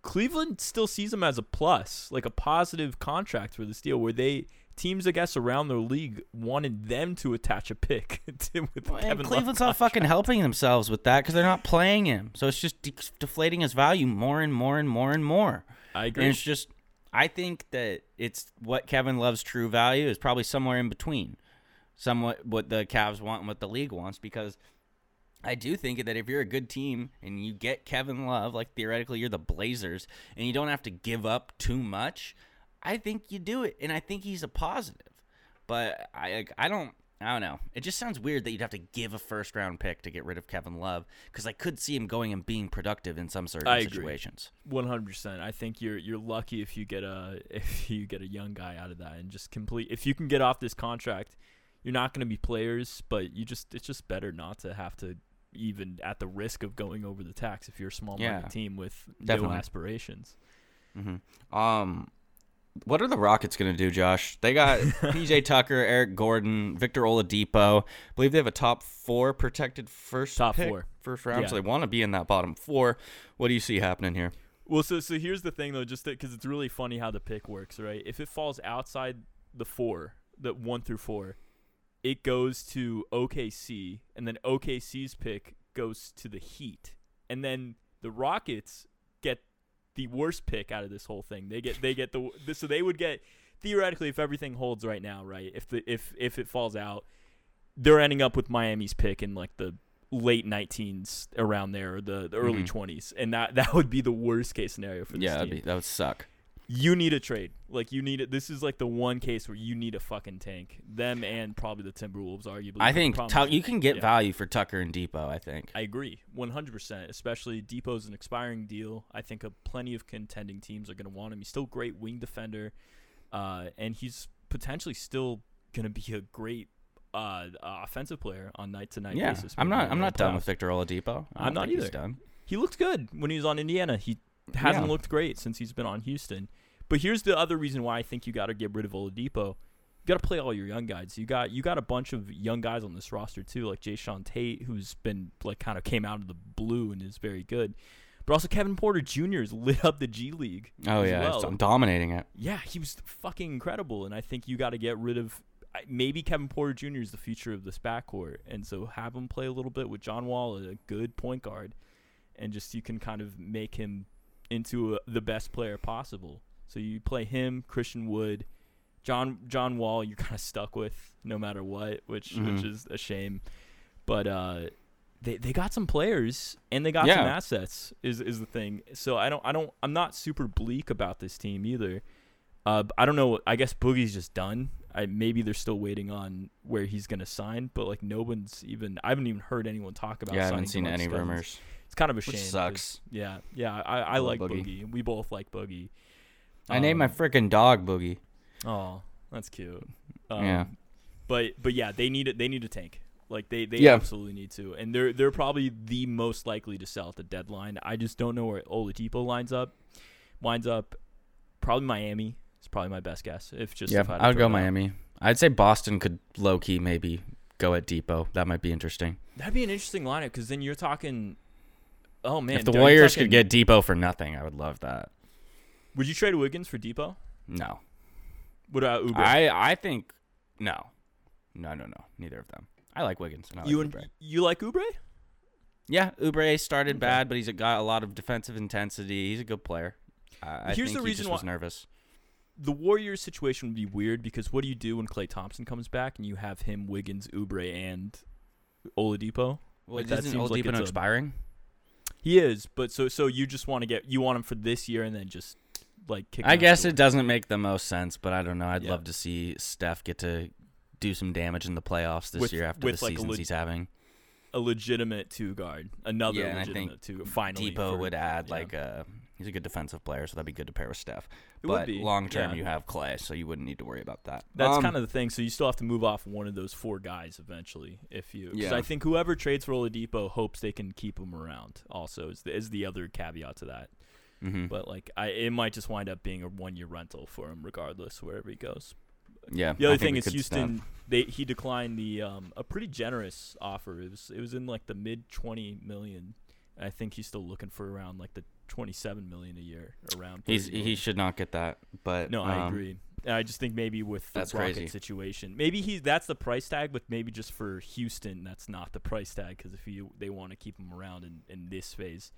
Cleveland still sees him as a plus, like a positive contract for this deal, where teams, I guess, around their league wanted them to attach a pick with Kevin Love. Cleveland's not fucking helping themselves with that because they're not playing him. So it's just deflating his value more and more and more and more. I agree. And it's just, I think that it's what Kevin Love's true value is probably somewhere in between, somewhat what the Cavs want and what the league wants, because I do think that if you're a good team and you get Kevin Love, like theoretically you're the Blazers, and you don't have to give up too much, I think you do it, and I think he's a positive. But I don't know. It just sounds weird that you'd have to give a first-round pick to get rid of Kevin Love, because I could see him going and being productive in some certain situations. 100%. I think you're lucky if you get a young guy out of that, and just if you can get off this contract, you're not going to be players, but it's just better not to have to, even at the risk of going over the tax if you're a small market team with no aspirations. Mm-hmm. What are the Rockets going to do, Josh? They got PJ Tucker, Eric Gordon, Victor Oladipo. I believe they have a top four protected first round, so they want to be in that bottom four. What do you see happening here? Well, so here's the thing, though, just because it's really funny how the pick works, right? If it falls outside the four, the 1 through 4, it goes to OKC, and then OKC's pick goes to the Heat. And then the Rockets get the worst pick out of this whole thing. They get so they would get, theoretically, if everything holds right now, right? If it falls out, they're ending up with Miami's pick in like the late 19s around there, or the early 20s. And that would be the worst case scenario for this team. That would suck. You need a trade. Like, you need it. This is like the one case where you need a fucking tank. Them and probably the Timberwolves, arguably. I think you can get value for Tucker and Depot, I think. I agree, 100%, especially Depot's an expiring deal. I think plenty of contending teams are going to want him. He's still a great wing defender, and he's potentially still going to be a great offensive player on night-to-night basis. I'm not done with Victor Oladipo. I'm not either. He's done. He looked good when he was on Indiana. He hasn't looked great since he's been on Houston. But here's the other reason why I think you got to get rid of Oladipo. You got to play all your young guys. You got a bunch of young guys on this roster too, like Jayson Tate, who's been like kind of came out of the blue and is very good. But also Kevin Porter Jr. has lit up the G League. Oh yeah, I'm dominating it. Yeah, he was fucking incredible, and I think you got to get rid of. Maybe Kevin Porter Jr. is the future of this backcourt, and so have him play a little bit with John Wall, a good point guard, and just you can kind of make him into the best player possible. So you play him, Christian Wood, John Wall. You're kind of stuck with no matter what, which is a shame. But they got some players and they got some assets is the thing. So I'm not super bleak about this team either. I don't know. I guess Boogie's just done. Maybe they're still waiting on where he's going to sign, but like I haven't even heard anyone talk about signing. I haven't seen any rumors. It's kind of a shame. Sucks. Yeah. I like Boogie. We both like Boogie. I named my freaking dog Boogie. Oh, that's cute. But yeah, they need a tank. Like they absolutely need to. And they're probably the most likely to sell at the deadline. I just don't know where Oladipo winds up. Probably Miami. It's probably my best guess. I would go Miami. I'd say Boston could low key maybe go at Depot. That might be interesting. That'd be an interesting lineup because then you're talking. Oh man, if the Warriors could get Depot for nothing, I would love that. Would you trade Wiggins for Depot? No. Would Oubre? I think no. Neither of them. I like Wiggins. And Oubre. You like Oubre? Yeah, Oubre started bad, but he's got a lot of defensive intensity. He's a good player. Here's the reason why I was nervous. The Warriors situation would be weird because what do you do when Klay Thompson comes back and you have him, Wiggins, Oubre, and Oladipo? Well, isn't Oladipo expiring? He is, but so you just want to you want him for this year and then just like kick him. I guess it doesn't make the most sense, but I don't know. I'd love to see Steph get to do some damage in the playoffs this year after the seasons he's having. A legitimate two guard, legitimate two. Finally, Depot would add he's a good defensive player, so that'd be good to pair with Steph. But long term, you have Klay, so you wouldn't need to worry about that. That's kind of the thing. So you still have to move off one of those four guys eventually, because I think whoever trades for Oladipo hopes they can keep him around. Also, is the other caveat to that. Mm-hmm. But it might just wind up being a 1-year rental for him, regardless wherever he goes. Yeah. The other thing is Houston. He declined the a pretty generous offer. It was in the mid $20 million. I think he's still looking for around the $27 million a year. Around he should not get that. But no, I agree. I just think maybe with the Rocket situation, maybe that's the price tag. But maybe just for Houston, that's not the price tag because they want to keep him around in this phase.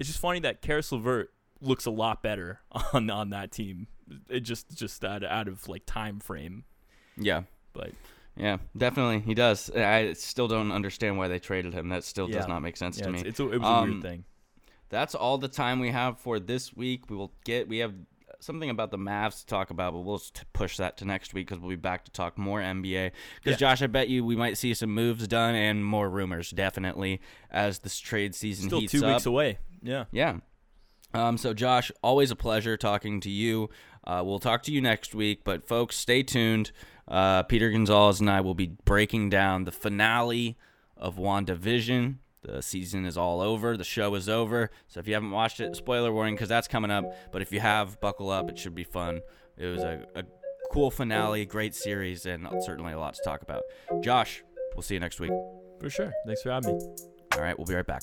It's just funny that Karis LeVert looks a lot better on that team. It just out of time frame. Yeah. But yeah, definitely he does. I still don't understand why they traded him. That still does not make sense to me. It was a weird thing. That's all the time we have for this week. We have something about the Mavs to talk about, but we'll push that to next week because we'll be back to talk more NBA. Because Josh, I bet you we might see some moves done and more rumors definitely as this trade season heats up. Still 2 weeks away. Yeah. Yeah. So Josh, always a pleasure talking to you. We'll talk to you next week, but folks, stay tuned. Peter Gonzalez and I will be breaking down the finale of WandaVision. The season is all over. The show is over. So if you haven't watched it, spoiler warning, because that's coming up. But if you have, buckle up. It should be fun. It was a cool finale, great series, and certainly a lot to talk about. Josh, we'll see you next week. For sure. Thanks for having me. All right, we'll be right back.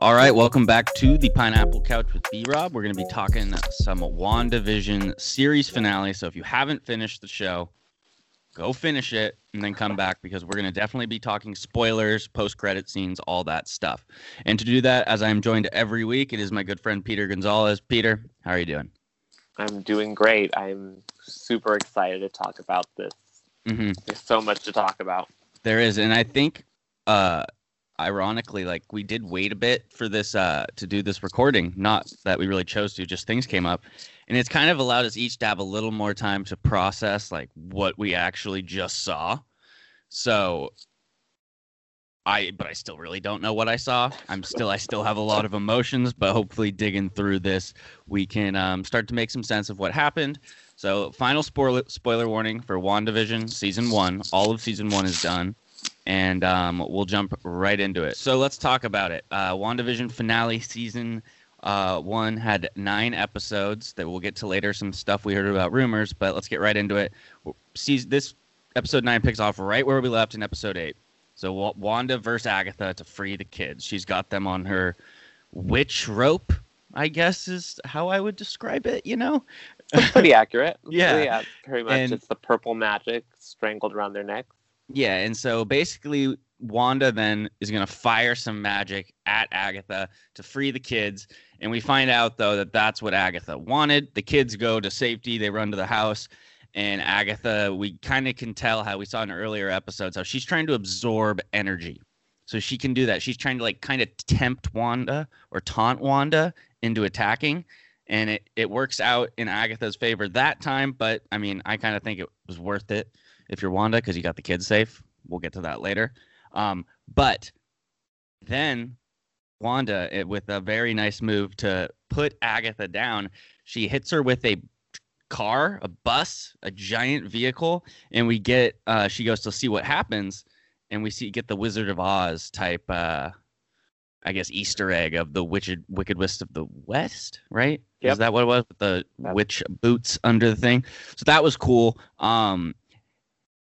All right, welcome back to the Pineapple Couch with B-Rob. We're going to be talking some WandaVision series finale. So if you haven't finished the show, go finish it and then come back because we're going to definitely be talking spoilers, post-credit scenes, all that stuff. And to do that, as I'm joined every week, it is my good friend Peter Gonzalez. Peter, how are you doing? I'm doing great. I'm super excited to talk about this. Mm-hmm. There's so much to talk about. There is, and I think ironically, we did wait a bit for this to do this recording. Not that we really chose to, just things came up. And it's kind of allowed us each to have a little more time to process what we actually just saw. So I still really don't know what I saw. I still have a lot of emotions, but hopefully digging through this, we can start to make some sense of what happened. So final spoiler warning for WandaVision season 1. All of season 1 is done. And we'll jump right into it. So let's talk about it. WandaVision finale season 1 had 9 episodes that we'll get to later. Some stuff we heard about rumors, but let's get right into it. This episode 9 picks off right where we left in episode 8. So Wanda versus Agatha to free the kids. She's got them on her witch rope, I guess is how I would describe it, That's pretty accurate. Yeah. Pretty much. It's the purple magic strangled around their necks. Yeah, and so basically Wanda then is going to fire some magic at Agatha to free the kids. And we find out, though, that that's what Agatha wanted. The kids go to safety. They run to the house. And Agatha, we kind of can tell how we saw in earlier episodes, how she's trying to absorb energy. So she can do that. She's trying to, like, kind of tempt Wanda or taunt Wanda into attacking. And it works out in Agatha's favor that time. But, I mean, I kind of think it was worth it if you're Wanda because you got the kids safe. We'll get to that later. But then Wanda, with a very nice move to put Agatha down, she hits her with a car, a bus, a giant vehicle, and we get she goes to see what happens, and we get the Wizard of Oz type, I guess, Easter egg of the Wicked Witch of the West, right? Yep. Is that what it was? The witch boots under the thing. So that was cool.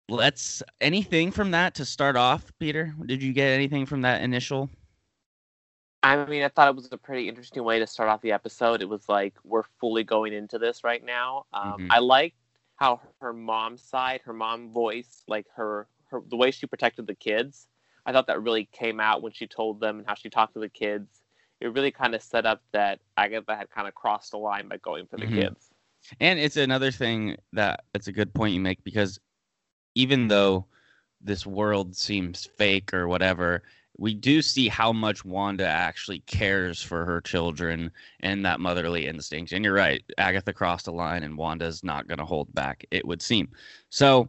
Let's anything from that to start off, Peter? Did you get anything from that initial? I mean, I thought it was a pretty interesting way to start off the episode. It was like we're fully going into this right now. I liked how her mom's side, her mom voice, like her the way she protected the kids. I thought that really came out when she told them and how she talked to the kids. It really kind of set up that Agatha had kind of crossed the line by going for the kids. And it's another thing that's a good point you make, because even though this world seems fake or whatever, we do see how much Wanda actually cares for her children and that motherly instinct. And you're right, Agatha crossed a line, and Wanda's not going to hold back, it would seem. So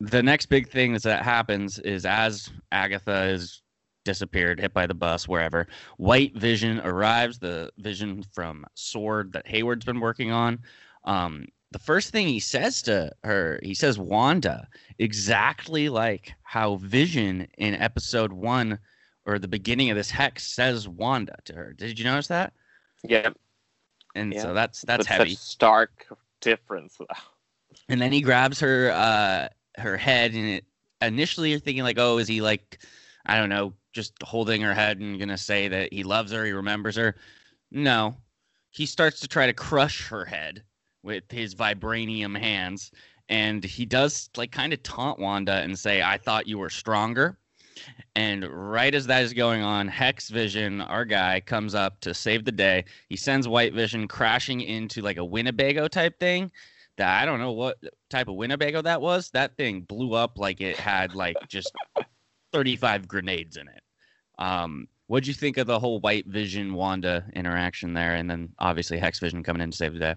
the next big thing that happens is, as Agatha is disappeared, hit by the bus, wherever, White Vision arrives, the Vision from S.W.O.R.D. that Hayward's been working on. The first thing he says to her, he says, Wanda, exactly like how Vision in episode 1 or the beginning of this Hex says Wanda to her. Did you notice that? Yeah. And so that's heavy. Such stark difference. And then he grabs her her head, and initially you're thinking like, oh, is he like, I don't know, just holding her head and going to say that he loves her, he remembers her? No. He starts to try to crush her head with his vibranium hands, and he does like kind of taunt Wanda and say, I thought you were stronger. And right as that is going on, Hex Vision, our guy, comes up to save the day. He sends White Vision crashing into like a Winnebago type thing. That I don't know what type of Winnebago that was. That thing blew up like it had like just 35 grenades in it. What'd you think of the whole White Vision Wanda interaction there? And then obviously Hex Vision coming in to save the day.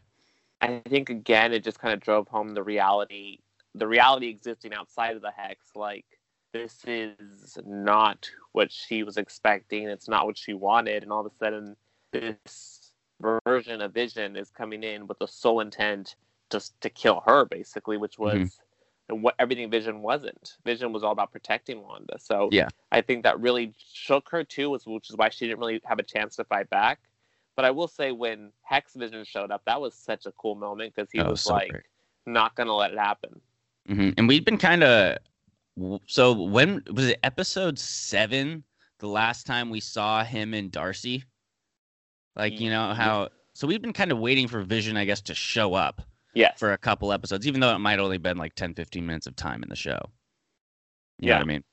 I think, again, it just kind of drove home the reality existing outside of the Hex. Like, this is not what she was expecting. It's not what she wanted. And all of a sudden, this version of Vision is coming in with the sole intent just to kill her, basically, which was what everything Vision wasn't. Vision was all about protecting Wanda. So I think that really shook her, too, which is why she didn't really have a chance to fight back. But I will say, when Hex Vision showed up, that was such a cool moment because he was like, great. Not going to let it happen. And we've been kind of... So when was it episode 7, the last time we saw him and Darcy? Like, you know how... So we've been kind of waiting for Vision, I guess, to show up for a couple episodes, even though it might only been like 10, 15 minutes of time in the show. You know what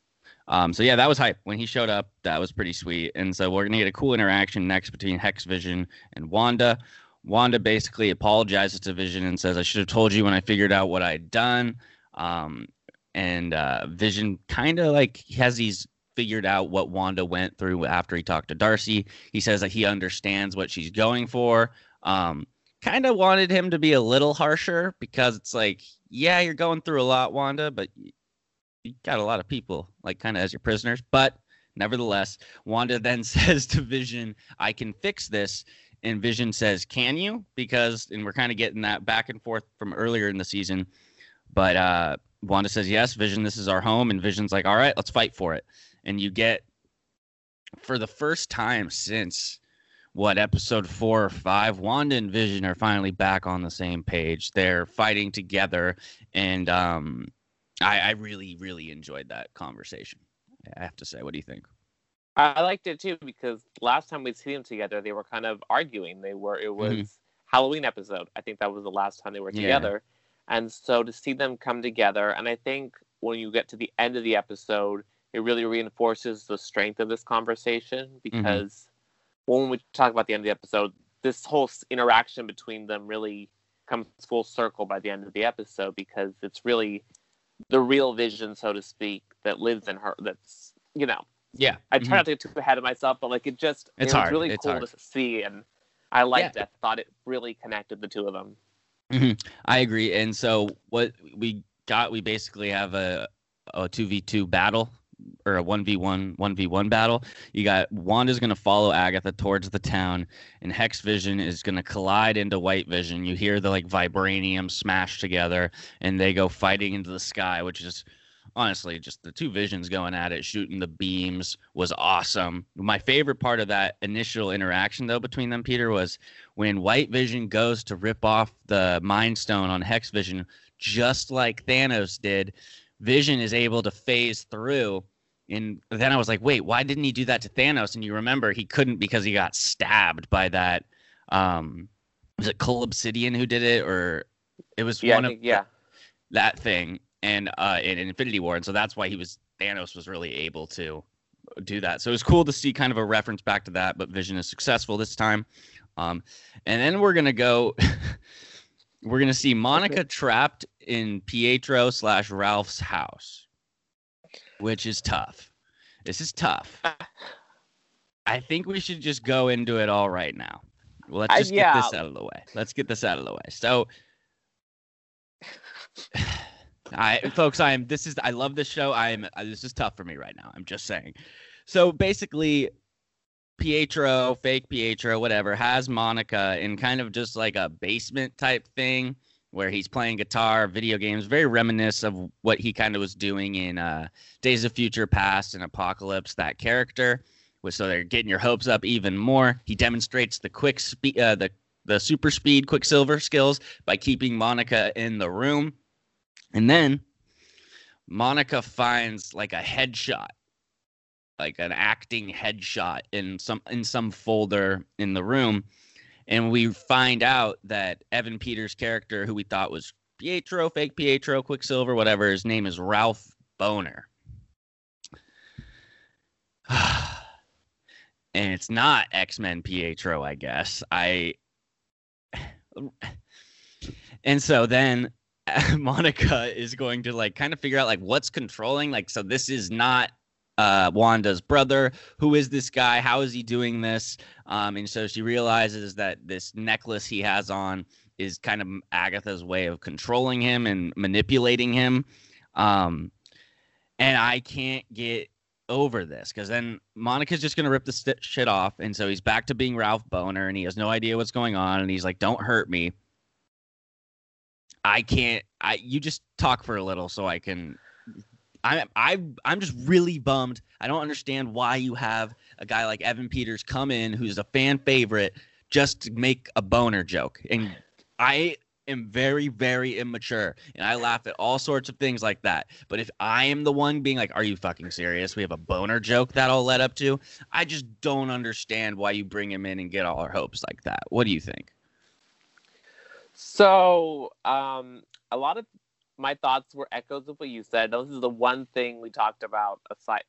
I mean? So, yeah, that was hype. When he showed up, that was pretty sweet. And so we're going to get a cool interaction next between Hex Vision and Wanda. Wanda basically apologizes to Vision and says, I should have told you when I figured out what I'd done. And Vision kind of like has these figured out what Wanda went through after he talked to Darcy. He says that he understands what she's going for. Kind of wanted him to be a little harsher because it's like, yeah, you're going through a lot, Wanda, but... You got a lot of people, like, kind of as your prisoners. But nevertheless, Wanda then says to Vision, I can fix this. And Vision says, can you? Because, and we're kind of getting that back and forth from earlier in the season. But Wanda says, yes, Vision, this is our home. And Vision's like, all right, let's fight for it. And you get, for the first time since, what, episode 4 or 5, Wanda and Vision are finally back on the same page. They're fighting together. And, I really, really enjoyed that conversation, I have to say. What do you think? I liked it, too, because last time we'd seen them together, they were kind of arguing. It was Halloween episode. I think that was the last time they were together. And so to see them come together, and I think when you get to the end of the episode, it really reinforces the strength of this conversation, because when we talk about the end of the episode, this whole interaction between them really comes full circle by the end of the episode, because it's really the real vision, so to speak, that lives in her. That's, you know, yeah. I try not to get too ahead of myself, but like, it just, it's really cool to see. And I liked that. I thought it really connected the two of them. I agree. And so what we got, we basically have a 2v2 battle, or a 1v1 battle. You got Wanda's going to follow Agatha towards the town, and Hex Vision is going to collide into White Vision. You hear the like vibranium smash together, and they go fighting into the sky, which is honestly just the two Visions going at it, shooting the beams was awesome. My favorite part of that initial interaction, though, between them, Peter, was when White Vision goes to rip off the Mind Stone on Hex Vision, just like Thanos did. Vision is able to phase through, and then I was like, wait, why didn't he do that to Thanos? And you remember he couldn't because he got stabbed by that, was it Cole Obsidian who did it? Or it was that thing, and in Infinity War. And so that's why Thanos was really able to do that. So it was cool to see kind of a reference back to that, but Vision is successful this time. And then we're going to go... We're going to see Monica trapped in Pietro/Ralph's house, which is tough. This is tough. I think we should just go into it all right now. Let's just get this out of the way. So, I love this show. This is tough for me right now. I'm just saying. So basically, fake Pietro, whatever, has Monica in kind of just like a basement type thing where he's playing guitar, video games, very reminiscent of what he kind of was doing in Days of Future Past and Apocalypse, that character. So they're getting your hopes up even more. He demonstrates the super speed Quicksilver skills by keeping Monica in the room. And then Monica finds like a headshot, like an acting headshot in some folder in the room. And we find out that Evan Peters' character, who we thought was Pietro, fake Pietro, Quicksilver, whatever, his name is Ralph Boner. And it's not X-Men Pietro, I guess. And so then Monica is going to like kind of figure out like what's controlling. Like, so this is not Wanda's brother. Who is this guy? How is he doing this? And so she realizes that this necklace he has on is kind of Agatha's way of controlling him and manipulating him. And I can't get over this, because then Monica's just going to rip the shit off. And so he's back to being Ralph Boner, and he has no idea what's going on. And he's like, don't hurt me. You just talk for a little so I can... I'm just really bummed. I don't understand why you have a guy like Evan Peters come in, who's a fan favorite, just to make a boner joke. And I am very, very immature, and I laugh at all sorts of things like that. But if I am the one being like, are you fucking serious? We have a boner joke that all led up to. I just don't understand why you bring him in and get all our hopes like that. What do you think? So, a lot of my thoughts were echoes of what you said. This is the one thing we talked about.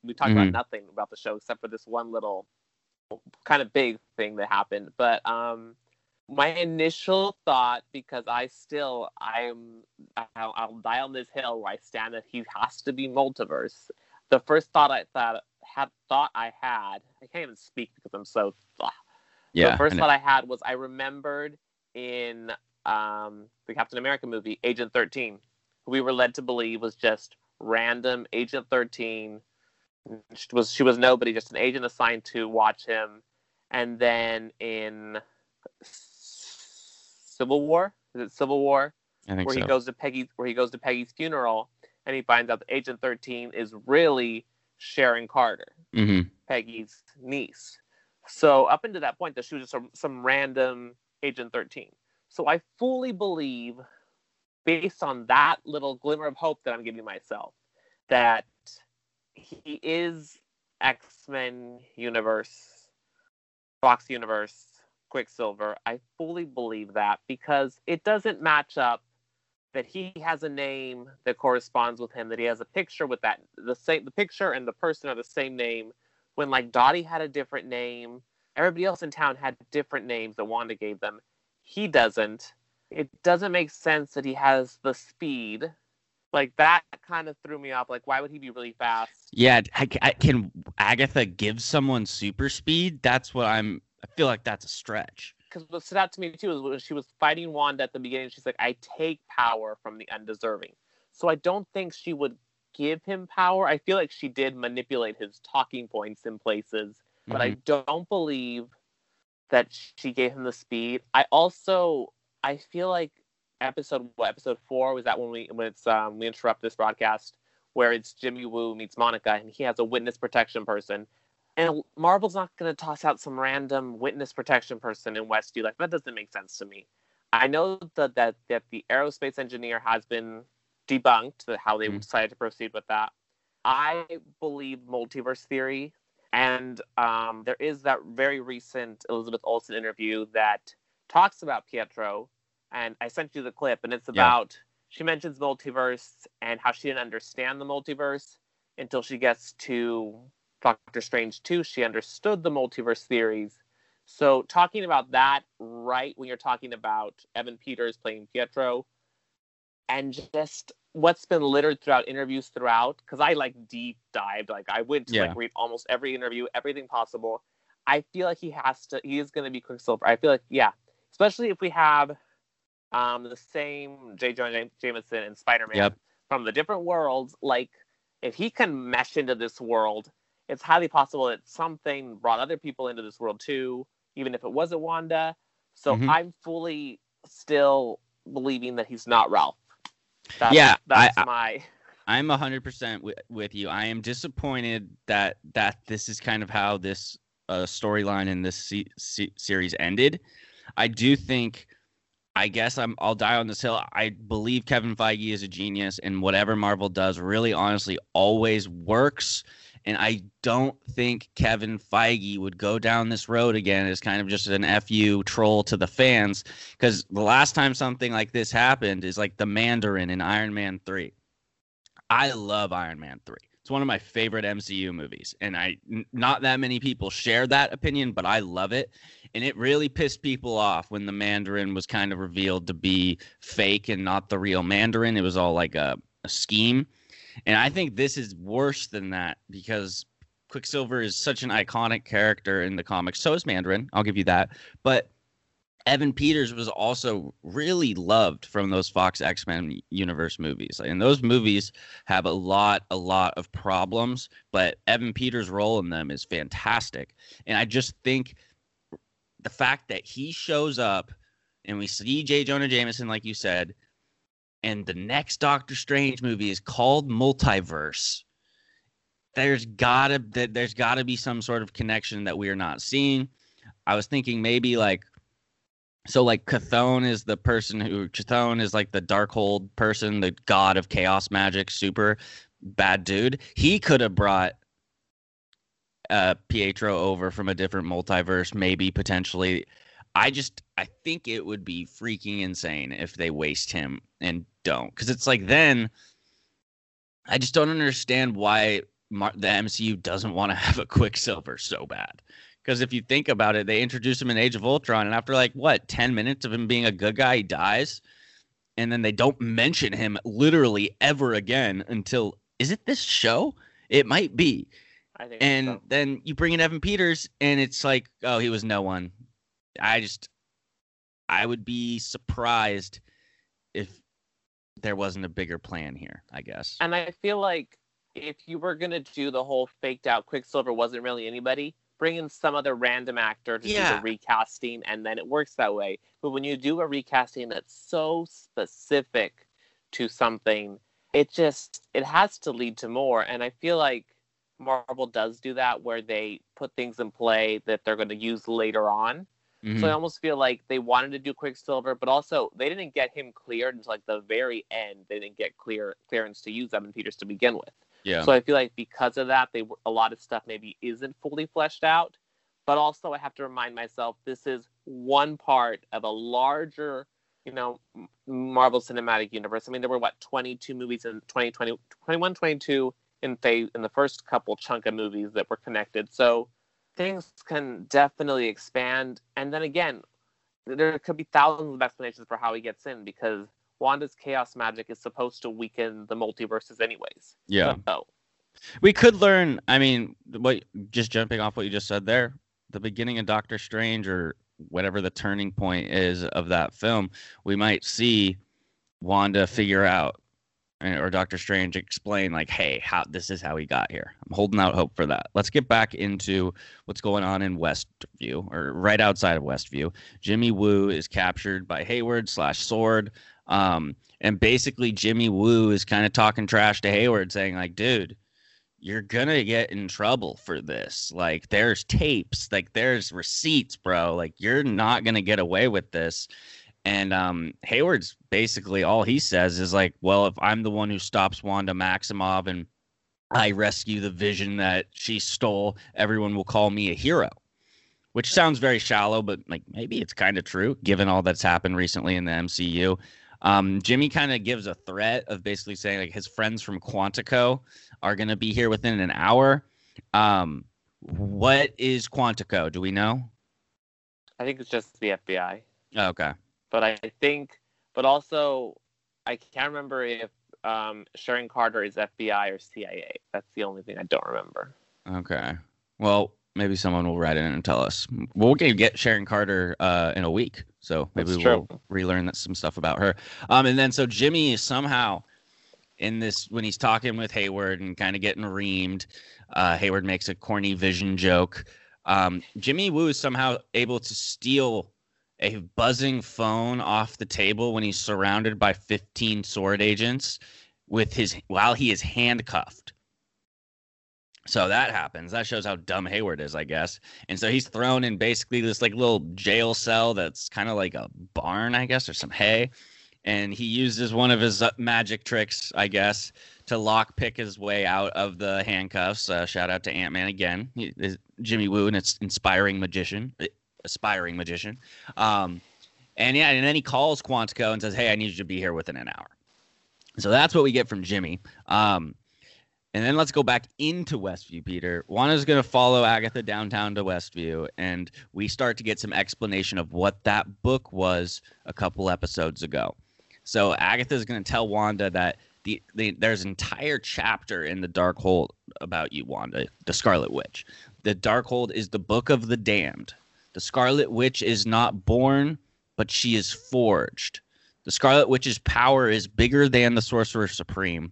We talked about nothing about the show except for this one little kind of big thing that happened. But my initial thought, because I'll die on this hill where I stand that he has to be multiverse. The first thought I can't even speak because I'm so. The first thought I had was I remembered in the Captain America movie, Agent 13. We were led to believe was just random Agent 13. She was nobody, just an agent assigned to watch him. And then in Civil War? I think he goes to Peggy's funeral, and he finds out that Agent 13 is really Sharon Carter, Peggy's niece. So up until that point, she was just some random Agent 13. So I fully believe, based on that little glimmer of hope that I'm giving myself, that he is X-Men universe, Fox universe, Quicksilver. I fully believe that because it doesn't match up that he has a name that corresponds with him, that he has a picture with that, the picture and the person are the same name, when like Dottie had a different name, everybody else in town had different names that Wanda gave them. He doesn't. It doesn't make sense that he has the speed. Like, that kind of threw me off. Like, why would he be really fast? Yeah, can Agatha give someone super speed? That's what I feel like that's a stretch. Because what stood out to me, too, is when she was fighting Wanda at the beginning, she's like, I take power from the undeserving. So I don't think she would give him power. I feel like she did manipulate his talking points in places. Mm-hmm. But I don't believe that she gave him the speed. I feel like episode four was that when we interrupt this broadcast, where it's Jimmy Woo meets Monica and he has a witness protection person, and Marvel's not going to toss out some random witness protection person in Westview. Like, that doesn't make sense to me. I know that the aerospace engineer has been debunked, that how they decided to proceed with that. I believe multiverse theory, and there is that very recent Elizabeth Olsen interview that talks about Pietro. And I sent you the clip, and it's about, she mentions multiverse and how she didn't understand the multiverse until she gets to Doctor Strange 2. She understood the multiverse theories. So talking about that right when you're talking about Evan Peters playing Pietro, and just what's been littered throughout interviews throughout, because I like deep dived. Like, I went to read almost every interview, everything possible. I feel like he is going to be Quicksilver. I feel like, especially if we have... the same J. Jonah Jameson and Spider-Man from the different worlds. Like, if he can mesh into this world, it's highly possible that something brought other people into this world too, even if it wasn't Wanda. So I'm fully still believing that he's not Ralph. I'm 100% with you. I am disappointed that this is kind of how this storyline in this series ended. I do think... I guess I'll die on this hill. I believe Kevin Feige is a genius, and whatever Marvel does really, honestly, always works. And I don't think Kevin Feige would go down this road again as kind of just an FU troll to the fans, because the last time something like this happened is like the Mandarin in Iron Man 3. I love Iron Man 3. It's one of my favorite MCU movies, and not that many people share that opinion, but I love it. And it really pissed people off when the Mandarin was kind of revealed to be fake and not the real Mandarin. It was all like a scheme. And I think this is worse than that, because Quicksilver is such an iconic character in the comics. So is Mandarin. I'll give you that. But Evan Peters was also really loved from those Fox X-Men universe movies. And those movies have a lot of problems, but Evan Peters' role in them is fantastic. And I just think the fact that he shows up and we see J. Jonah Jameson, like you said, and the next Doctor Strange movie is called Multiverse, there's gotta be some sort of connection that we are not seeing. I was thinking maybe Chthon is like the Darkhold person, the god of chaos magic, super bad dude. He could have brought Pietro over from a different multiverse, maybe, potentially. I think it would be freaking insane if they waste him and don't. Because it's like, then I just don't understand why the MCU doesn't want to have a Quicksilver so bad. Because if you think about it, they introduced him in Age of Ultron, and after 10 minutes of him being a good guy, he dies. And then they don't mention him literally ever again until, is it this show? It might be. I think so. Then you bring in Evan Peters, and it's like, oh, he was no one. I would be surprised if there wasn't a bigger plan here, I guess. And I feel like if you were going to do the whole faked out Quicksilver wasn't really anybody, bring in some other random actor to do the recasting, and then it works that way. But when you do a recasting that's so specific to something, it has to lead to more. And I feel like Marvel does do that, where they put things in play that they're going to use later on. Mm-hmm. So I almost feel like they wanted to do Quicksilver, but also they didn't get him cleared until the very end. They didn't get clearance to use Evan Peters to begin with. Yeah. So I feel like because of that, a lot of stuff maybe isn't fully fleshed out. But also I have to remind myself, this is one part of a larger you know, Marvel Cinematic Universe. I mean, there were, what, 22 movies in 2020, 21, 22 in the first couple chunk of movies that were connected. So things can definitely expand. And then again, there could be thousands of explanations for how he gets in, because Wanda's chaos magic is supposed to weaken the multiverses anyways. Yeah. So we could learn, I mean, just jumping off what you just said there, the beginning of Doctor Strange, or whatever the turning point is of that film, we might see Wanda figure out, or Doctor Strange explain, like, hey, this is how he got here. I'm holding out hope for that. Let's get back into what's going on in Westview, or right outside of Westview. Jimmy Woo is captured by Hayward/Sword. And basically Jimmy Woo is kind of talking trash to Hayward, saying, like, dude, you're going to get in trouble for this. Like, there's tapes, like, there's receipts, bro. Like, you're not going to get away with this. And Hayward's basically, all he says is, like, well, if I'm the one who stops Wanda Maximoff and I rescue the vision that she stole, everyone will call me a hero. Which sounds very shallow, but, like, maybe it's kind of true, given all that's happened recently in the MCU. Jimmy kind of gives a threat of basically saying, like, his friends from Quantico are going to be here within an hour. What is Quantico? Do we know? I think it's just the FBI. Okay. But I think, but also, I can't remember if Sharon Carter is FBI or CIA. That's the only thing I don't remember. Okay. Well, maybe someone will write in and tell us. We'll get Sharon Carter in a week, so maybe we'll relearn some stuff about her. And then so Jimmy is somehow in this, when he's talking with Hayward and kind of getting reamed, Hayward makes a corny vision joke. Jimmy Woo is somehow able to steal a buzzing phone off the table when he's surrounded by 15 SWORD agents while he is handcuffed. So that happens. That shows how dumb Hayward is, I guess. And so he's thrown in basically this, like, little jail cell that's kind of like a barn, I guess, or some hay. And he uses one of his magic tricks, I guess, to lockpick his way out of the handcuffs. Shout out to Ant-Man again. Jimmy Woo and its aspiring magician. And then he calls Quantico and says, hey, I need you to be here within an hour. So that's what we get from Jimmy. And then let's go back into Westview, Peter. Wanda's going to follow Agatha downtown to Westview, and we start to get some explanation of what that book was a couple episodes ago. So Agatha's going to tell Wanda that there's an entire chapter in the Darkhold about you, Wanda, the Scarlet Witch. The Darkhold is the Book of the Damned. The Scarlet Witch is not born, but she is forged. The Scarlet Witch's power is bigger than the Sorcerer Supreme.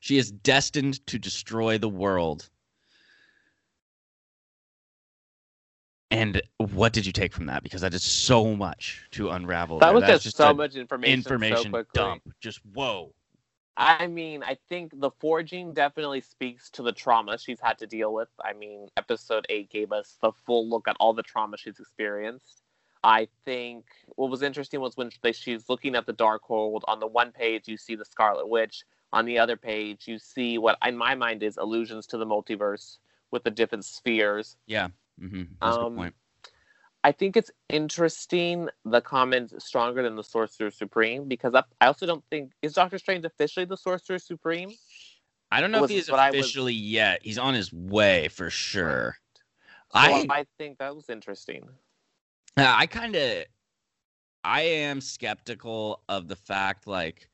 She is destined to destroy the world. And what did you take from that? Because that is so much to unravel. That was just so much information so dump. Just whoa. I mean, I think the forging definitely speaks to the trauma she's had to deal with. I mean, episode 8 gave us the full look at all the trauma she's experienced. I think what was interesting was when she's looking at the Darkhold, on the one page you see the Scarlet Witch. On the other page, you see what, in my mind, is allusions to the multiverse with the different spheres. Yeah. Mm-hmm. That's a good point. I think it's interesting, the comment, stronger than the Sorcerer Supreme, because I also don't think... Is Doctor Strange officially the Sorcerer Supreme? I don't know if he's officially yet. He's on his way, for sure. Right. So I think that was interesting. I am skeptical of the fact, like...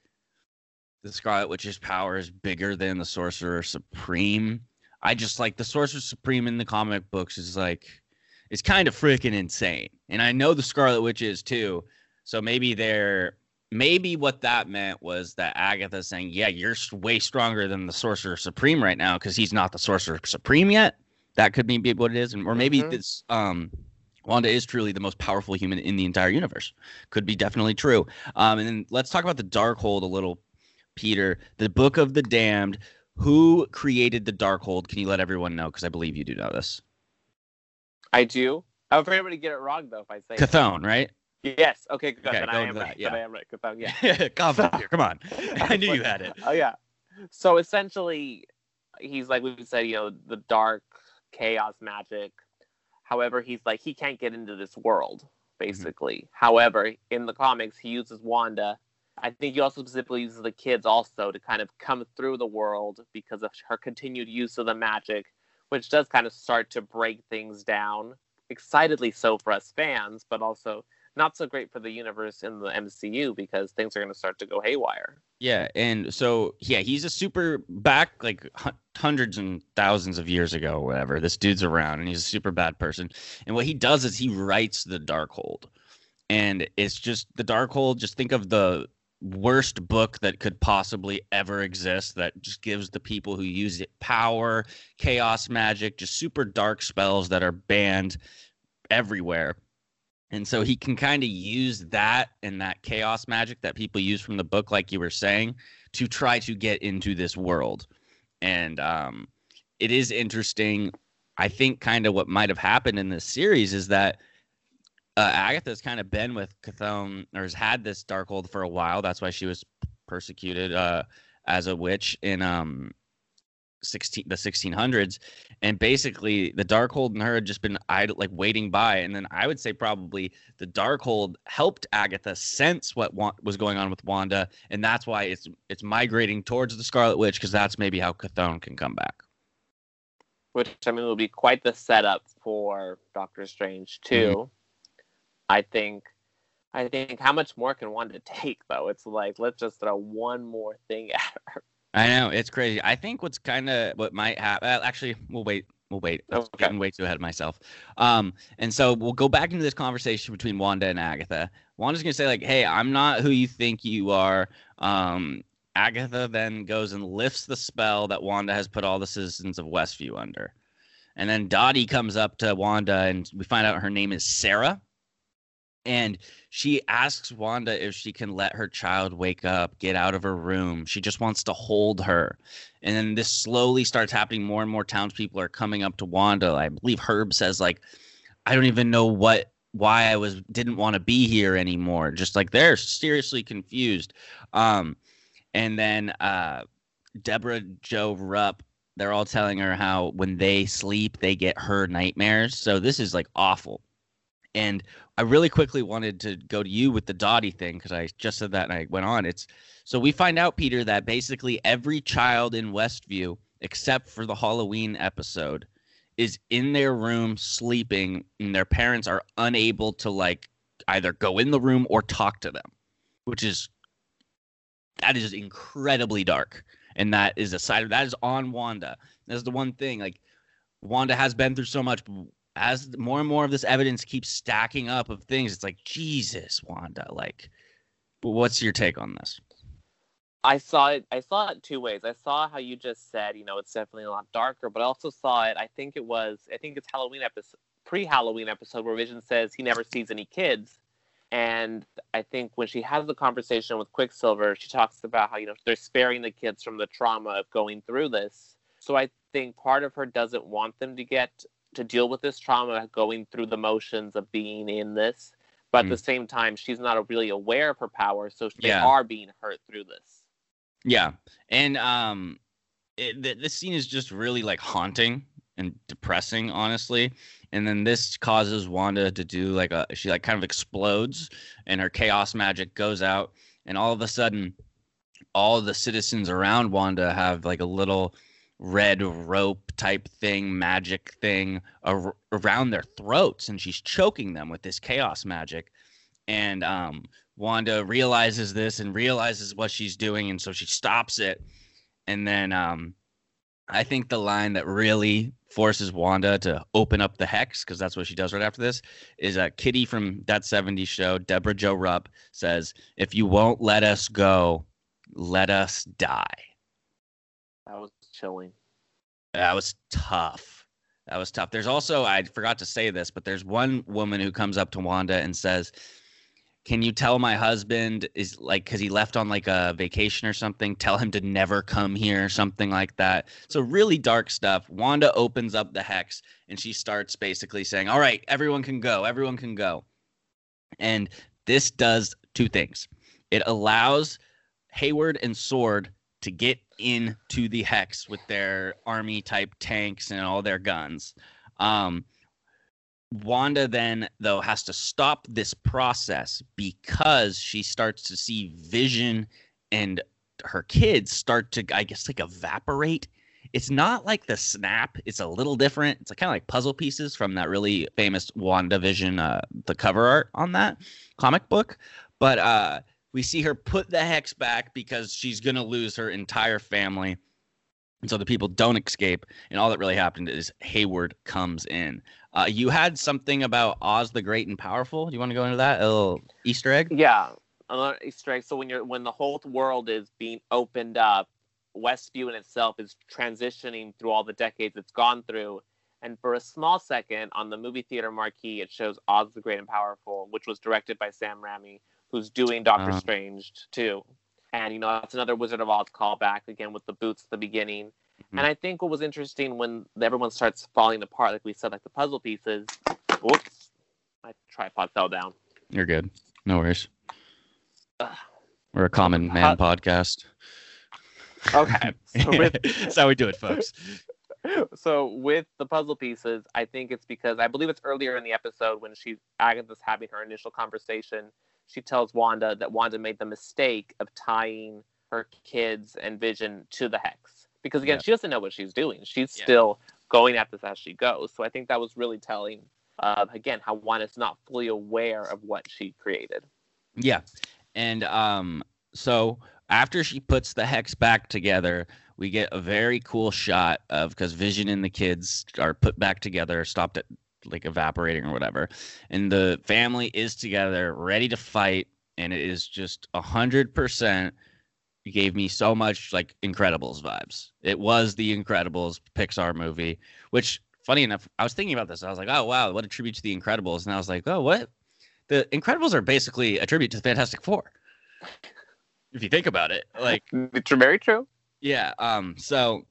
The Scarlet Witch's power is bigger than the Sorcerer Supreme. I just, like, the Sorcerer Supreme in the comic books is, like, it's kind of freaking insane. And I know the Scarlet Witch is, too. So maybe what that meant was that Agatha's saying, yeah, you're way stronger than the Sorcerer Supreme right now because he's not the Sorcerer Supreme yet. That could be what it is. Or maybe this... Wanda is truly the most powerful human in the entire universe. Could be definitely true. And then let's talk about the Darkhold a little, Peter, the Book of the Damned. Who created the Darkhold? Can you let everyone know? Because I believe you do know this. I do. I'm afraid I'm going to get it wrong, though, if I say Chthon, right? Yes. Okay, good. Okay, I am right. Chthon, yeah. Come on. I knew you had it. Oh, yeah. So, essentially, he's like we said, you know, the dark chaos magic. However, he's like, he can't get into this world basically. Mm-hmm. However, in the comics, he uses Wanda. I think he also specifically uses the kids also to kind of come through the world because of her continued use of the magic, which does kind of start to break things down. Excitedly so for us fans, but also not so great for the universe in the MCU because things are going to start to go haywire. Yeah, and so, yeah, he's a super back, like, hundreds and thousands of years ago or whatever. This dude's around, and he's a super bad person. And what he does is he writes the Darkhold. And it's just the Darkhold, just think of the worst book that could possibly ever exist that just gives the people who use it power, chaos magic, just super dark spells that are banned everywhere. And so he can kind of use that and that chaos magic that people use from the book, like you were saying, to try to get into this world. And it is interesting. I think kind of what might have happened in this series is that Agatha's kind of been with Chthon, or has had this Darkhold for a while. That's why she was persecuted as a witch in the 1600s. And basically, the Darkhold and her had just been idle, like waiting by. And then I would say probably the Darkhold helped Agatha sense what was going on with Wanda, and that's why it's migrating towards the Scarlet Witch, because that's maybe how Chthon can come back. Which, I mean, will be quite the setup for Doctor Strange too. Mm-hmm. I think how much more can Wanda take, though? It's like, let's just throw one more thing at her. I know. It's crazy. I think what might happen. Actually, we'll wait. I'm getting way too ahead of myself. And so we'll go back into this conversation between Wanda and Agatha. Wanda's going to say, like, hey, I'm not who you think you are. Agatha then goes and lifts the spell that Wanda has put all the citizens of Westview under. And then Dottie comes up to Wanda, and we find out her name is Sarah. And she asks Wanda if she can let her child wake up, get out of her room. She just wants to hold her. And then this slowly starts happening. More and more townspeople are coming up to Wanda. I believe Herb says, like, I don't even know why I didn't want to be here anymore. Just like they're seriously confused. And then Deborah, Joe, Rupp, they're all telling her how when they sleep, they get her nightmares. So this is like awful. And I really quickly wanted to go to you with the Dottie thing, because I just said that and I went on. So we find out, Peter, that basically every child in Westview, except for the Halloween episode, is in their room sleeping, and their parents are unable to, like, either go in the room or talk to them, that is incredibly dark. And that is that is on Wanda. That's the one thing, like, Wanda has been through so much. As more and more of this evidence keeps stacking up of things, it's like, Jesus, Wanda, like, what's your take on this? I saw it two ways. I saw how you just said, you know, it's definitely a lot darker, but I also saw it, I think it's Halloween episode, pre-Halloween episode, where Vision says he never sees any kids. And I think when she has the conversation with Quicksilver, she talks about how, you know, they're sparing the kids from the trauma of going through this. So I think part of her doesn't want them to get to deal with this trauma, going through the motions of being in this. But at the same time, she's not really aware of her power, so they are being hurt through this. Yeah. And this scene is just really, like, haunting and depressing, honestly. And then this causes Wanda to do, like, she, like, kind of explodes, and her chaos magic goes out. And all of a sudden, all the citizens around Wanda have, like, a little red rope type thing, magic thing around their throats, and she's choking them with this chaos magic. And Wanda realizes this and realizes what she's doing, and so she stops it. And then I think the line that really forces Wanda to open up the hex, because that's what she does right after this, is Kitty from That 70s Show, Deborah Jo Rupp, says, "If you won't let us go, let us die." That was chilling. That was tough. There's also, I forgot to say this, but there's one woman who comes up to Wanda and says, "Can you tell my husband is like, because he left on like a vacation or something, tell him to never come here," or something like that. So really dark stuff. Wanda opens up the hex and she starts basically saying, "All right, everyone can go. And this does two things. It allows Hayward and Sword to get into the hex with their army type tanks and all their guns. Wanda then, though, has to stop this process because she starts to see Vision and her kids start to, I guess, like, evaporate. It's not like the snap. It's a little different. It's kind of like puzzle pieces from that really famous WandaVision, the cover art on that comic book. But we see her put the hex back because she's going to lose her entire family. And so the people don't escape. And all that really happened is Hayward comes in. You had something about Oz the Great and Powerful. Do you want to go into that? A little Easter egg? Yeah, another Easter egg. So when the whole world is being opened up, Westview in itself is transitioning through all the decades it's gone through, and for a small second on the movie theater marquee it shows Oz the Great and Powerful, which was directed by Sam Raimi, who's doing Doctor Strange too. And you know, that's another Wizard of Oz callback again with the boots at the beginning. And I think what was interesting when everyone starts falling apart, like we said, like the puzzle pieces. Whoops, my tripod fell down. You're good, no worries. We're a common man podcast. Okay, so that's how we do it, folks. So with the puzzle pieces, I think it's because I believe it's earlier in the episode when Agatha's having her initial conversation. She tells Wanda that Wanda made the mistake of tying her kids and Vision to the hex because, again, she doesn't know what she's doing. She's still going at this as she goes. So I think that was really telling, again, how Wanda's not fully aware of what she created. Yeah, and so after she puts the hex back together, we get a very cool shot of, because Vision and the kids are put back together, stopped at like evaporating or whatever. And the family is together, ready to fight. And it is just 100%. It gave me so much like Incredibles vibes. It was the Incredibles Pixar movie, which funny enough, I was thinking about this. I was like, oh, wow, what a tribute to the Incredibles. And I was like, oh, what? The Incredibles are basically a tribute to the Fantastic Four. If you think about it, like, it's very true. Yeah. So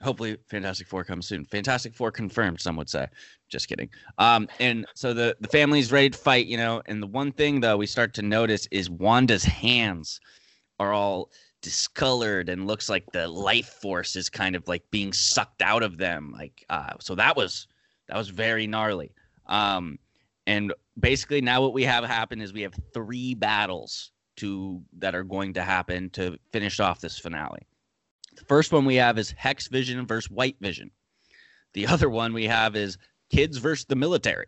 hopefully Fantastic Four comes soon. Fantastic Four confirmed, some would say. Just kidding. And so the family's ready to fight, you know. And the one thing, though, we start to notice is Wanda's hands are all discolored and looks like the life force is kind of like being sucked out of them. Like, so that was very gnarly. And basically now what we have happen is we have three battles that are going to happen to finish off this finale. The first one we have is Hex Vision versus White Vision. The other one we have is kids versus the military,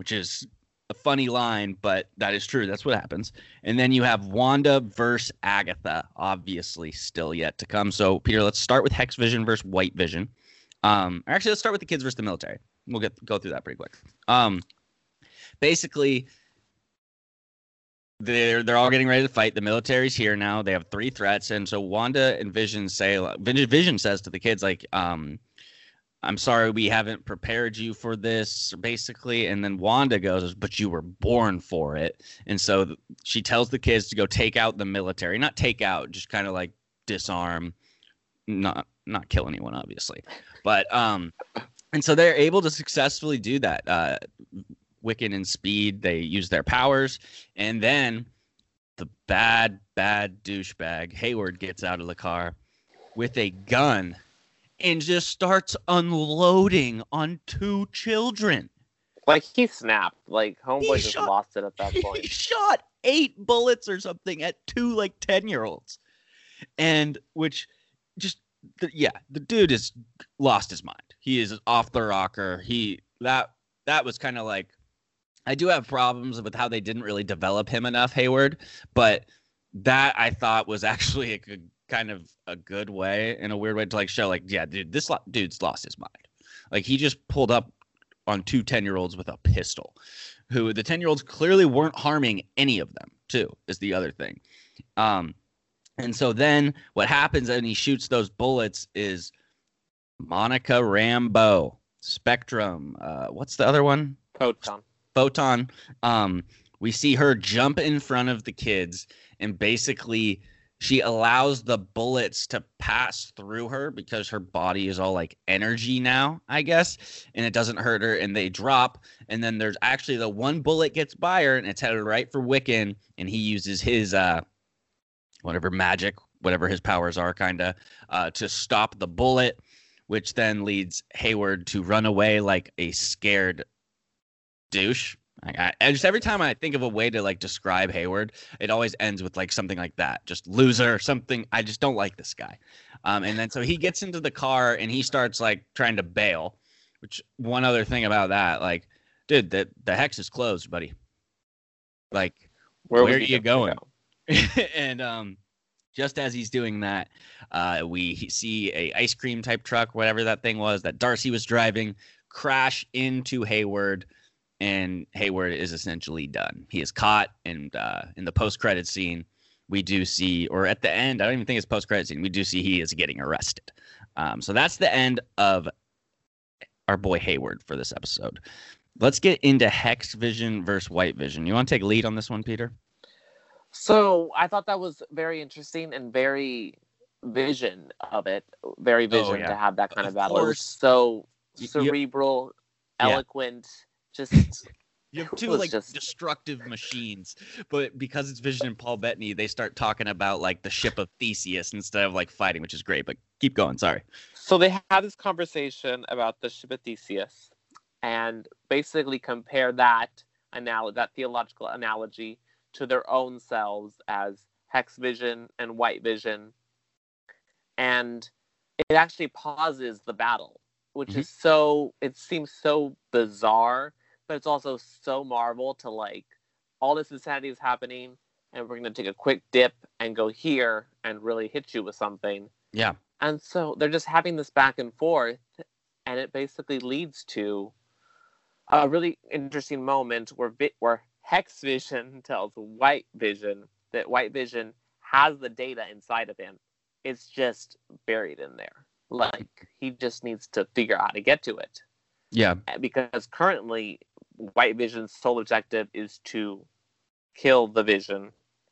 which is a funny line, but that is true. That's what happens. And then you have Wanda versus Agatha, obviously still yet to come. So, Peter, let's start with Hex Vision versus White Vision. Actually, let's start with the kids versus the military. We'll go through that pretty quick. Basically, They're all getting ready to fight. The military's here now. They have three threats, and so Wanda and Vision says to the kids, like, "I'm sorry, we haven't prepared you for this," basically. And then Wanda goes, "But you were born for it." And so she tells the kids to go take out the military, not take out, just kind of like disarm, not kill anyone, obviously. But and so they're able to successfully do that. Wiccan and Speed, they use their powers, and then the bad douchebag Hayward gets out of the car with a gun and just starts unloading on two children. Like, he snapped. Like, homeboy just lost it at that point. He shot 8 bullets or something at two, like, 10-year-olds. And which just, the dude has lost his mind. He is off the rocker. That was kind of like, I do have problems with how they didn't really develop him enough, Hayward, but that I thought was actually a good way, in a weird way, to like show like, yeah, dude, this dude's lost his mind. Like, he just pulled up on two 10-year-olds with a pistol, who the 10-year-olds clearly weren't harming any of them too, is the other thing. And so then what happens when he shoots those bullets is Monica Rambeau, Spectrum, what's the other one? Photon. We see her jump in front of the kids, and basically she allows the bullets to pass through her because her body is all like energy now, I guess, and it doesn't hurt her, and they drop. And then there's actually the one bullet gets by her, and it's headed right for Wiccan, and he uses his whatever his powers are, kinda, to stop the bullet, which then leads Hayward to run away like a scared douche. I just every time I think of a way to like describe Hayward, it always ends with like something like that, just loser or something. I just don't like this guy. And then so he gets into the car and he starts like trying to bail, which one other thing about that, like, dude, the hex is closed, buddy. Like, where are you going? And just as he's doing that, we see a ice cream type truck, whatever that thing was that Darcy was driving, crash into Hayward. And Hayward is essentially done. He is caught, and in the post-credit scene, we do see, or at the end, I don't even think it's post-credit scene, we do see he is getting arrested. So that's the end of our boy Hayward for this episode. Let's get into Hex Vision versus White Vision. You want to take lead on this one, Peter? So I thought that was very interesting and very vision of it. Very vision to have that kind of battle. It was so cerebral, eloquent. Just you have two like destructive machines, but because it's Vision and Paul Bettany, they start talking about like the ship of Theseus instead of like fighting, which is great. But keep going. Sorry. So they had this conversation about the ship of Theseus, and basically compare that theological analogy to their own selves as Hex Vision and White Vision, and it actually pauses the battle, which is so. It seems so bizarre. But it's also so Marvel to like all this insanity is happening and we're going to take a quick dip and go here and really hit you with something. Yeah. And so they're just having this back and forth, and it basically leads to a really interesting moment where Hex Vision tells White Vision that White Vision has the data inside of him. It's just buried in there. Like he just needs to figure out how to get to it. Yeah. Because currently White Vision's sole objective is to kill the Vision.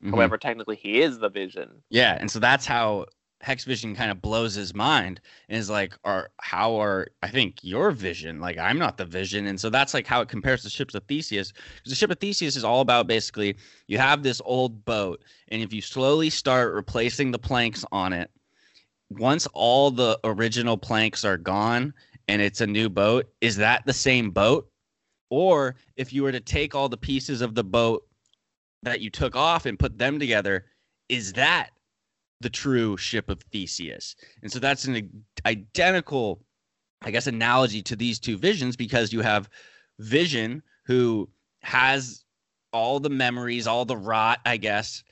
However, technically he is the Vision. Yeah, and so that's how Hex Vision kind of blows his mind, and is like, I think your Vision, like I'm not the Vision. And so that's like how it compares to ships of Theseus. Because the ship of Theseus is all about basically you have this old boat, and if you slowly start replacing the planks on it, once all the original planks are gone and it's a new boat, is that the same boat? Or if you were to take all the pieces of the boat that you took off and put them together, is that the true ship of Theseus? And so that's an identical, I guess, analogy to these two visions, because you have Vision who has all the memories, all the rot, I guess,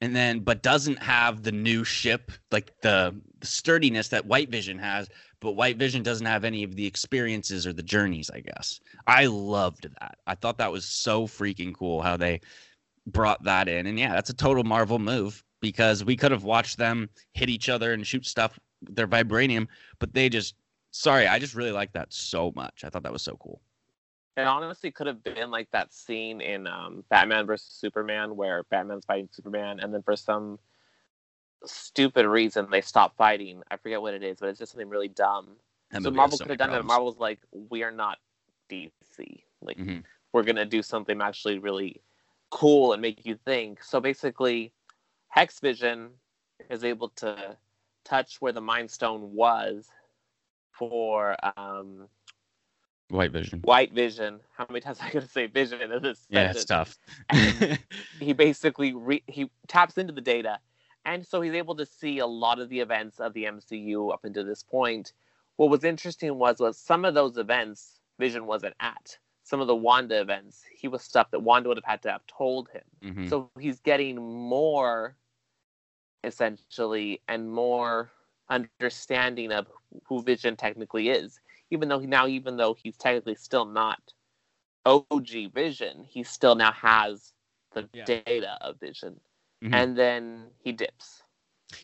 and then but doesn't have the new ship, like the sturdiness that White Vision has. But White Vision doesn't have any of the experiences or the journeys, I guess. I loved that. I thought that was so freaking cool how they brought that in. And yeah, that's a total Marvel move, because we could have watched them hit each other and shoot stuff, their vibranium. But they just, I just really liked that so much. I thought that was so cool. It honestly could have been like that scene in Batman versus Superman where Batman's fighting Superman, and then for some stupid reason they stopped fighting. I forget what it is, but it's just something really dumb. So Marvel could have done that. Marvel's like, we're not DC. Like, we're going to do something actually really cool and make you think. So basically, Hex Vision is able to touch where the Mind Stone was for White Vision. White Vision. How many times am I going to say Vision in this sentence? Yeah, it's tough. He basically he taps into the data. And so he's able to see a lot of the events of the MCU up until this point. What was interesting was some of those events Vision wasn't at. Some of the Wanda events, he was stuff that Wanda would have had to have told him. So he's getting more, essentially, and more understanding of who Vision technically is. Even though he's technically still not OG Vision, he still now has the data of Vision. And then he dips.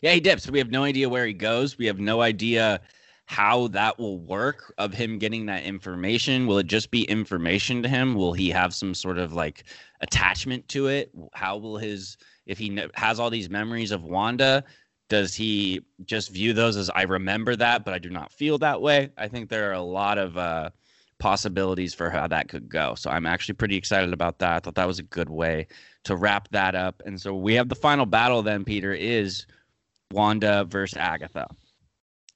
Yeah, he dips. We have no idea where he goes. We have no idea how that will work of him getting that information. Will it just be information to him? Will he have some sort of like attachment to it? How will his, if he has all these memories of Wanda, does he just view those as I remember that, but I do not feel that way? I think there are a lot of possibilities for how that could go. So I'm actually pretty excited about that. I thought that was a good way to wrap that up. And so we have the final battle then, Peter, is Wanda versus Agatha.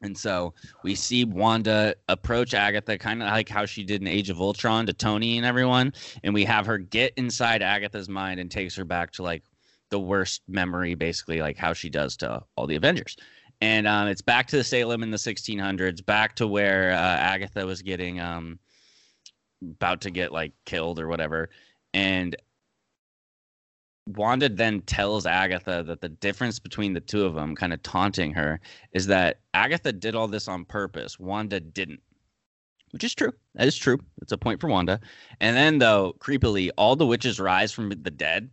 And so we see Wanda approach Agatha, kind of like how she did in Age of Ultron to Tony and everyone. And we have her get inside Agatha's mind and takes her back to like the worst memory, basically, like how she does to all the Avengers. And it's back to the Salem in the 1600s, back to where Agatha was getting about to get like killed or whatever. And Wanda then tells Agatha that the difference between the two of them, kind of taunting her, is that Agatha did all this on purpose. Wanda didn't, which is true. That is true. It's a point for Wanda. And then, though, creepily, all the witches rise from the dead,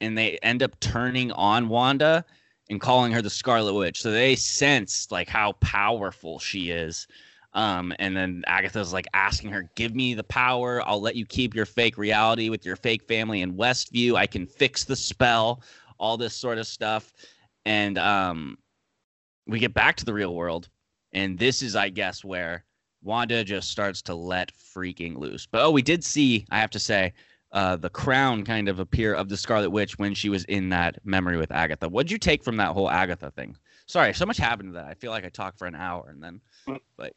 and they end up turning on Wanda and calling her the Scarlet Witch. So they sense, like, how powerful she is. And then Agatha's like asking her, give me the power. I'll let you keep your fake reality with your fake family in Westview. I can fix the spell, all this sort of stuff. And we get back to the real world. And this is, I guess, where Wanda just starts to let freaking loose. But we did see, I have to say, the crown kind of appear of the Scarlet Witch when she was in that memory with Agatha. What'd you take from that whole Agatha thing? Sorry, so much happened to that. I feel like I talked for an hour and then, but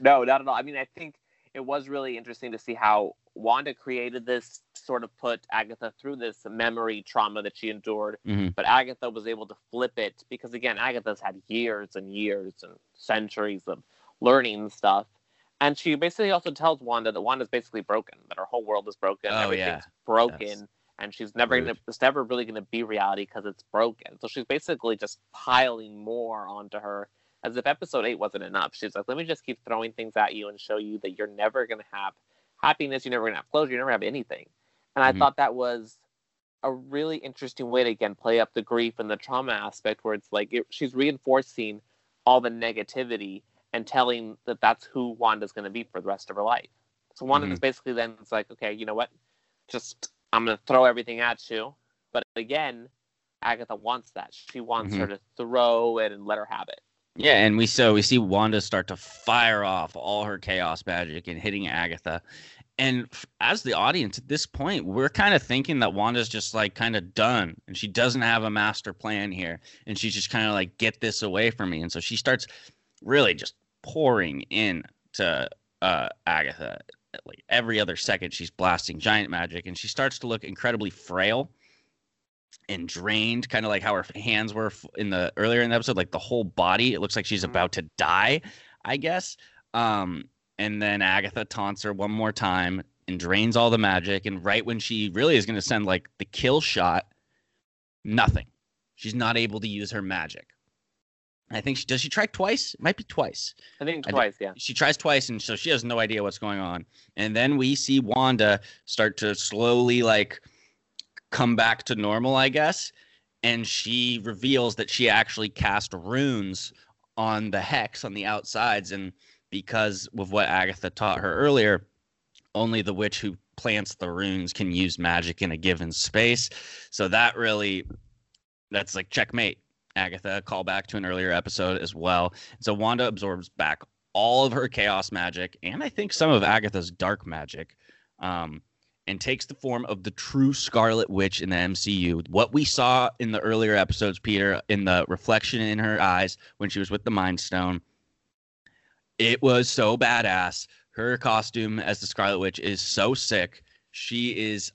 no, not at all. I mean, I think it was really interesting to see how Wanda created this, sort of put Agatha through this memory trauma that she endured, but Agatha was able to flip it because, again, Agatha's had years and years and centuries of learning stuff. And she basically also tells Wanda that Wanda's basically broken, that her whole world is broken, everything's broken. Yes. And she's never gonna, it's never really going to be reality because it's broken. So she's basically just piling more onto her, as if episode 8 wasn't enough. She's like, let me just keep throwing things at you and show you that you're never going to have happiness, you're never going to have closure, you never have anything. And I thought that was a really interesting way to, again, play up the grief and the trauma aspect, where it's like she's reinforcing all the negativity and telling that that's who Wanda's going to be for the rest of her life. So Wanda is basically then, it's like, okay, you know what? Just, I'm going to throw everything at you. But again, Agatha wants that. She wants her to throw it and let her have it. Yeah, and we see Wanda start to fire off all her chaos magic and hitting Agatha. And as the audience at this point, we're kind of thinking that Wanda's just like kind of done and she doesn't have a master plan here. And she's just kind of like, get this away from me. And so she starts really just pouring in to Agatha. Like every other second, she's blasting giant magic, and she starts to look incredibly frail and drained, kind of like how her hands were in the earlier in the episode, like the whole body. It looks like she's about to die, I guess. And then Agatha taunts her one more time and drains all the magic. And right when she really is going to send like the kill shot, nothing. She's not able to use her magic. I think she does. She try twice. It might be twice. I think twice. Yeah. She tries twice, and so she has no idea what's going on. And then we see Wanda start to slowly like come back to normal, I guess. And she reveals that she actually cast runes on the hex on the outsides, and because of what Agatha taught her earlier, only the witch who plants the runes can use magic in a given space. So that really, that's like checkmate. Agatha, call back to an earlier episode as well. So Wanda absorbs back all of her chaos magic, and I think some of Agatha's dark magic, and takes the form of the true Scarlet Witch in the MCU. What we saw in the earlier episodes, Peter, in the reflection in her eyes when she was with the Mind Stone, it was so badass. Her costume as the Scarlet Witch is so sick. She is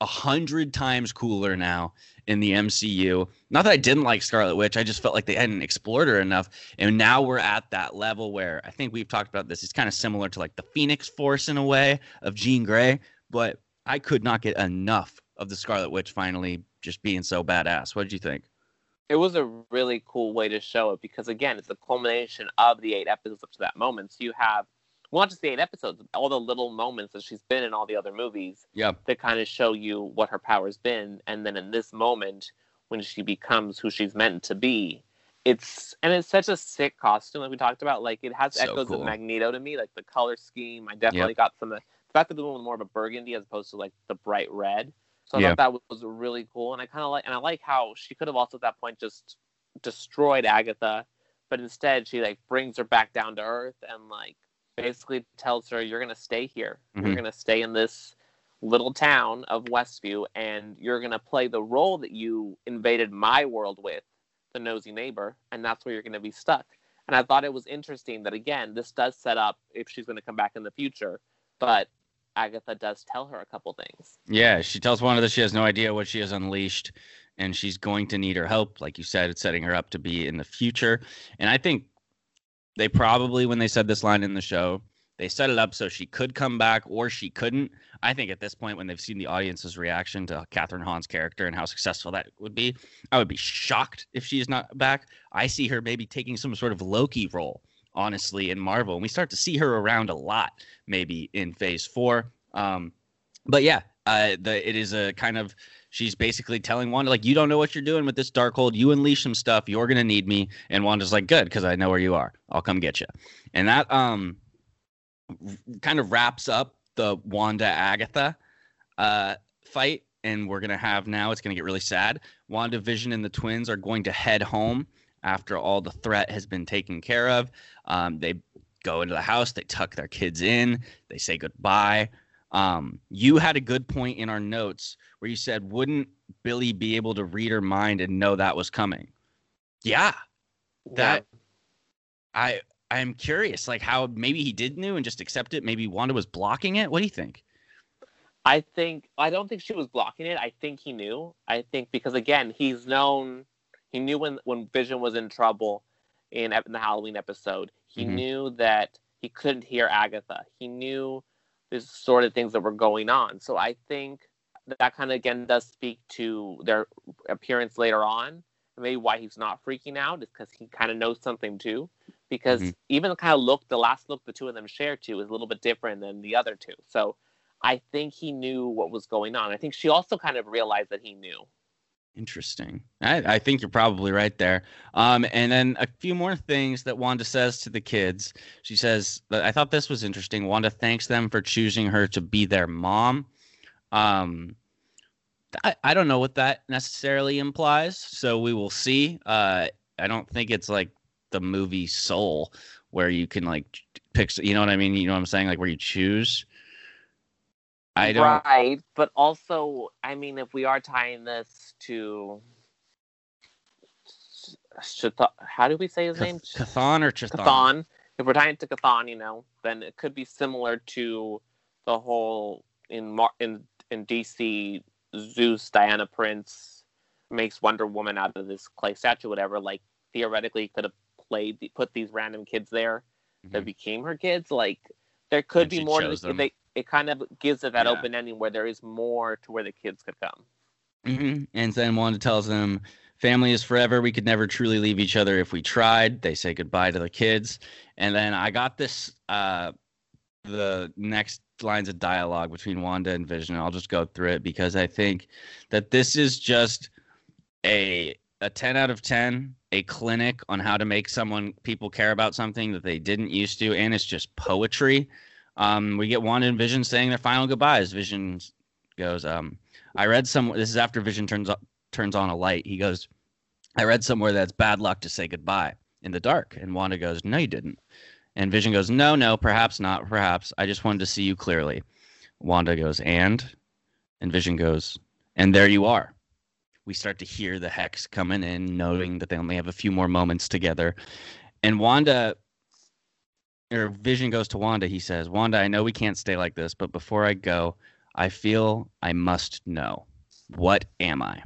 100 times cooler now in the MCU. Not that I didn't like Scarlet Witch. I just felt like they hadn't explored her enough. And now we're at that level where I think we've talked about this. It's kind of similar to like the Phoenix Force in a way of Jean Grey. But I could not get enough of the Scarlet Witch finally just being so badass. What did you think? It was a really cool way to show it because, again, it's the culmination of the 8 episodes up to that moment. So you have, well, not just the 8 episodes, all the little moments that she's been in all the other movies that kind of show you what her power's been. And then in this moment, when she becomes who she's meant to be, it's such a sick costume, like we talked about. Like, it has so echoes of Magneto to me, like the color scheme. I definitely got some, the fact that the one was more of a burgundy as opposed to like the bright red. So I thought that was really cool. And I kind of like, and I like how she could have also at that point just destroyed Agatha, but instead she like brings her back down to earth and like basically tells her, you're going to stay here. You're going to stay in this little town of Westview, and you're going to play the role that you invaded my world with, the nosy neighbor, and that's where you're going to be stuck. And I thought it was interesting that, again, this does set up if she's going to come back in the future. But Agatha does tell her a couple things. Yeah, she tells Wanda that she has no idea what she has unleashed, and she's going to need her help. Like you said, it's setting her up to be in the future. And I think they probably, when they said this line in the show, they set it up so she could come back or she couldn't. I think at this point, when they've seen the audience's reaction to Catherine Hahn's character and how successful that would be, I would be shocked if she is not back. I see her maybe taking some sort of Loki role, honestly, in Marvel. And we start to see her around a lot, maybe in Phase 4. But yeah, it is a kind of... She's basically telling Wanda, like, you don't know what you're doing with this Darkhold. You unleash some stuff. You're going to need me. And Wanda's like, good, because I know where you are. I'll come get you. And that... kind of wraps up the Wanda-Agatha fight, and we're going to have now, it's going to get really sad. WandaVision and the twins are going to head home after all the threat has been taken care of. They go into the house, they tuck their kids in, they say goodbye. You had a good point in our notes where you said, wouldn't Billy be able to read her mind and know that was coming? Yeah. I'm curious, like, how maybe he did knew and just accept it. Maybe Wanda was blocking it. What do you think? I don't think she was blocking it. I think he knew. I think because, again, he knew when Vision was in trouble in the Halloween episode. He knew that he couldn't hear Agatha. He knew the sort of things that were going on. So I think that kind of, again, does speak to their appearance later on. Maybe why he's not freaking out is because he kind of knows something, too. Because even the kind of look, the last look the two of them share to is a little bit different than the other two. So I think he knew what was going on. I think she also kind of realized that he knew. Interesting. I think you're probably right there. And then a few more things that Wanda says to the kids. She says, I thought this was interesting. Wanda thanks them for choosing her to be their mom. I don't know what that necessarily implies. So we will see. I don't think it's like the movie Soul, where you can like pick, you know what I mean? You know what I'm saying? Like where you choose. I don't. Right, but also, I mean, if we are tying this to, how do we say his name? Chthon or Chthon? Chthon. If we're tying it to Chthon, you know, then it could be similar to the whole in DC Zeus, Diana Prince makes Wonder Woman out of this clay statue, whatever. Like theoretically, could have put these random kids there that became her kids. Like there could be more to the, it kind of gives it that open ending where there is more to where the kids could come. And then Wanda tells them family is forever, we could never truly leave each other if we tried. They say goodbye to the kids, and then I got this the next lines of dialogue between Wanda and Vision. I'll just go through it because I think that this is just a 10 out of 10, a clinic on how to make people care about something that they didn't used to, and it's just poetry. We get Wanda and Vision saying their final goodbyes. Vision goes, I read somewhere, this is after Vision turns on a light. He goes, I read somewhere that's bad luck to say goodbye in the dark. And Wanda goes, no, you didn't. And Vision goes, no, perhaps not, perhaps. I just wanted to see you clearly. Wanda goes, and Vision goes, and there you are. We start to hear the hex coming in, knowing that they only have a few more moments together. And Vision goes to Wanda. He says, Wanda, I know we can't stay like this, but before I go, I feel I must know. What am I?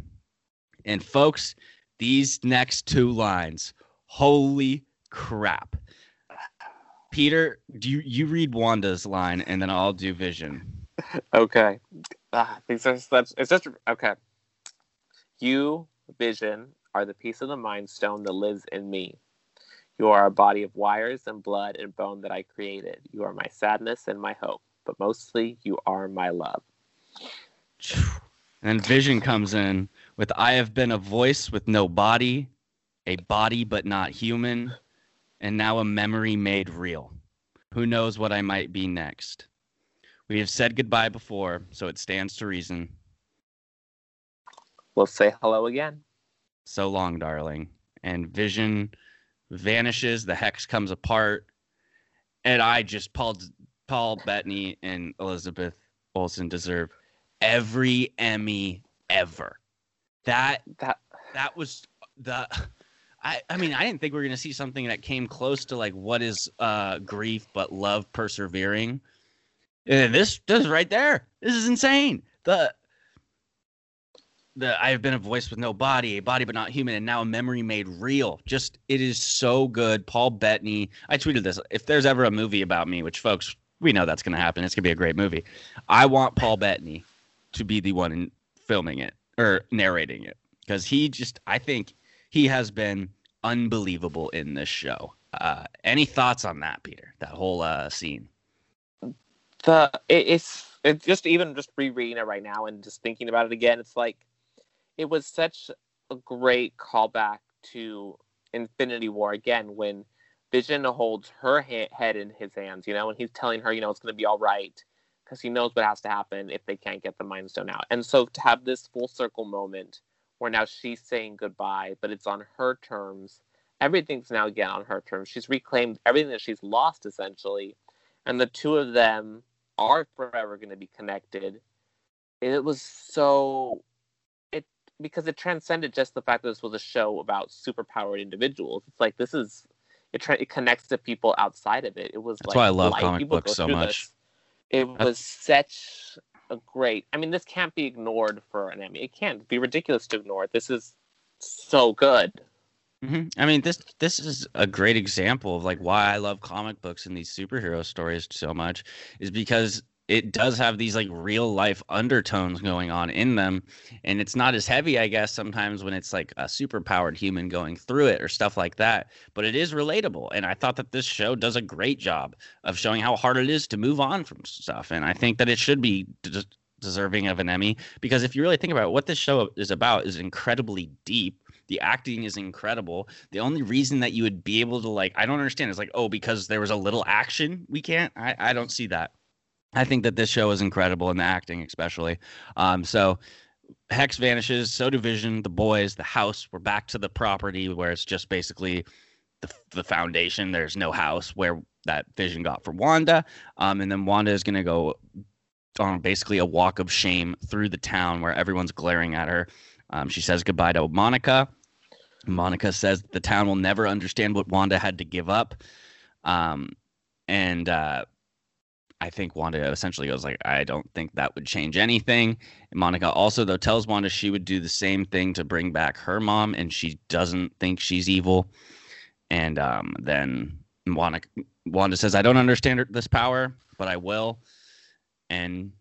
And folks, these next two lines, holy crap. Peter, do you read Wanda's line, and then I'll do Vision. Okay. Okay. You, Vision, are the piece of the mind stone that lives in me. You are a body of wires and blood and bone that I created. You are my sadness and my hope, but mostly you are my love. And Vision comes in with, I have been a voice with no body, a body but not human, and now a memory made real. Who knows what I might be next? We have said goodbye before, so it stands to reason. We'll say hello again. So long, darling. And Vision vanishes. The hex comes apart. And I just, Paul Bettany and Elizabeth Olsen deserve every Emmy ever. That was the... I mean, I didn't think we were going to see something that came close to like what is grief but love persevering. And this right there. This is insane. I have been a voice with no body, a body but not human, and now a memory made real. Just it is so good. Paul Bettany. I tweeted this. If there's ever a movie about me, which folks, we know that's going to happen. It's going to be a great movie. I want Paul Bettany to be the one in filming it or narrating it because I think he has been unbelievable in this show. Any thoughts on that, Peter? That whole scene. It's just even just rereading it right now and just thinking about it again. It's like it was such a great callback to Infinity War again when Vision holds her head in his hands, you know, and he's telling her, you know, it's going to be all right because he knows what has to happen if they can't get the Mind Stone out. And so to have this full circle moment where now she's saying goodbye, but it's on her terms. Everything's now again on her terms. She's reclaimed everything that she's lost, essentially. And the two of them are forever going to be connected. It was so... Because it transcended just the fact that this was a show about superpowered individuals. It's like, this is... It connects to people outside of it. It was that's like why I love comic books so much. It was such a great. I mean, this can't be ignored for an Emmy. It can't be ridiculous to ignore it. This is so good. Mm-hmm. I mean, this is a great example of like why I love comic books and these superhero stories so much is because it does have these like real life undertones going on in them, and it's not as heavy, I guess, sometimes when it's like a superpowered human going through it or stuff like that. But it is relatable, and I thought that this show does a great job of showing how hard it is to move on from stuff, and I think that it should be deserving of an Emmy because if you really think about it, what this show is about is incredibly deep. The acting is incredible. The only reason that you would be able to like, I don't understand, is like, oh, because there was a little action, we can't. I don't see that. I think that this show is incredible, and the acting especially. So Hex vanishes, so do Vision, the boys, the house. We're back to the property where it's just basically the foundation. There's no house where that Vision got for Wanda. And then Wanda is going to go on basically a walk of shame through the town where everyone's glaring at her. She says goodbye to Monica. Monica says the town will never understand what Wanda had to give up. I think Wanda essentially goes like, I don't think that would change anything. And Monica also, though, tells Wanda she would do the same thing to bring back her mom, and she doesn't think she's evil. And then Wanda says, I don't understand this power, but I will. And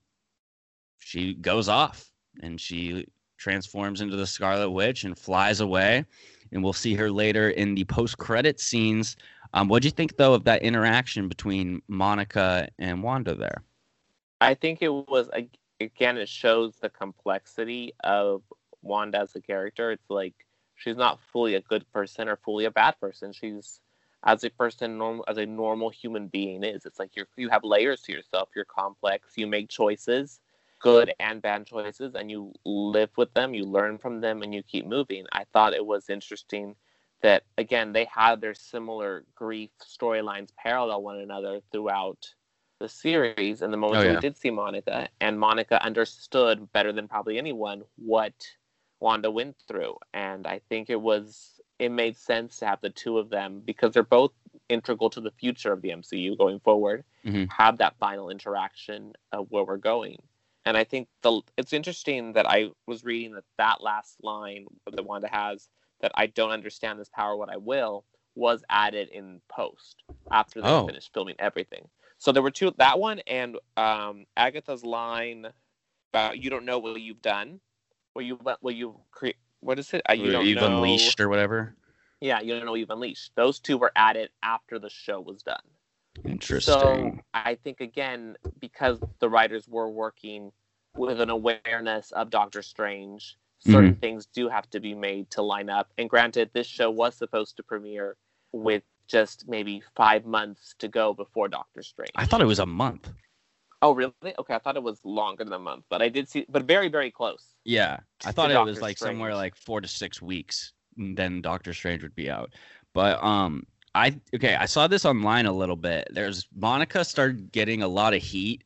she goes off, and she transforms into the Scarlet Witch and flies away. And we'll see her later in the post-credit scenes. What do you think, though, of that interaction between Monica and Wanda there? I think it was, again, it shows the complexity of Wanda as a character. It's like she's not fully a good person or fully a bad person. She's, as a person, as a normal human being is. It's like you have layers to yourself. You're complex. You make choices, good and bad choices, and you live with them. You learn from them, and you keep moving. I thought it was interesting that, again, they had their similar grief storylines parallel one another throughout the series. And the moment we did see Monica, and Monica understood better than probably anyone what Wanda went through. And I think it made sense to have the two of them, because they're both integral to the future of the MCU going forward, have that final interaction of where we're going. And I think it's interesting that I was reading that last line that Wanda has, that I don't understand this power, what I will, was added in post after they finished filming everything. So there were two, that one and Agatha's line about you don't know what you've done, what is it? You've unleashed or whatever. Yeah, you don't know what you've unleashed. Those two were added after the show was done. Interesting. So I think, again, because the writers were working with an awareness of Doctor Strange, certain things do have to be made to line up. And granted, this show was supposed to premiere with just maybe 5 months to go before Doctor Strange. I thought it was a month. Oh, really? Okay, I thought it was longer than a month. But I did see... But very, very close. Yeah. I thought it was like somewhere like 4 to 6 weeks. Then Doctor Strange would be out. But I saw this online a little bit. Monica started getting a lot of heat,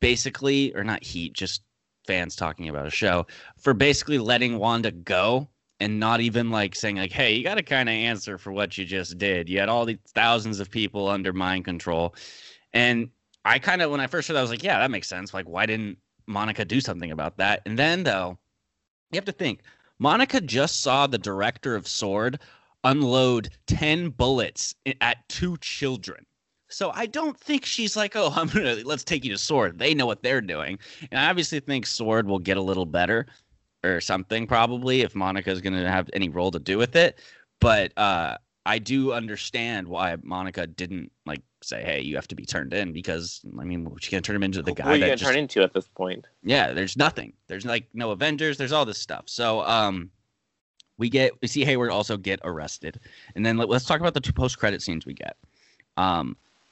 basically. Or not heat, just... fans talking about a show for basically letting Wanda go and not even like saying like, hey, you got to kind of answer for what you just did. You had all these thousands of people under mind control. And I kind of, when I first heard that, I was like, yeah, that makes sense. Like, why didn't Monica do something about that? And then though, you have to think, Monica just saw the director of SWORD unload 10 bullets at two children. So I don't think she's like, oh, I'm gonna, let's take you to SWORD. They know what they're doing. And I obviously think SWORD will get a little better or something probably if Monica's going to have any role to do with it. But I do understand why Monica didn't like say, hey, you have to be turned in, because I mean, she can't turn him into the guy. What are you going to turn into at this point? Yeah, there's nothing. There's like no Avengers. There's all this stuff. So we see Hayward also get arrested. And then let's talk about the two post-credit scenes we get.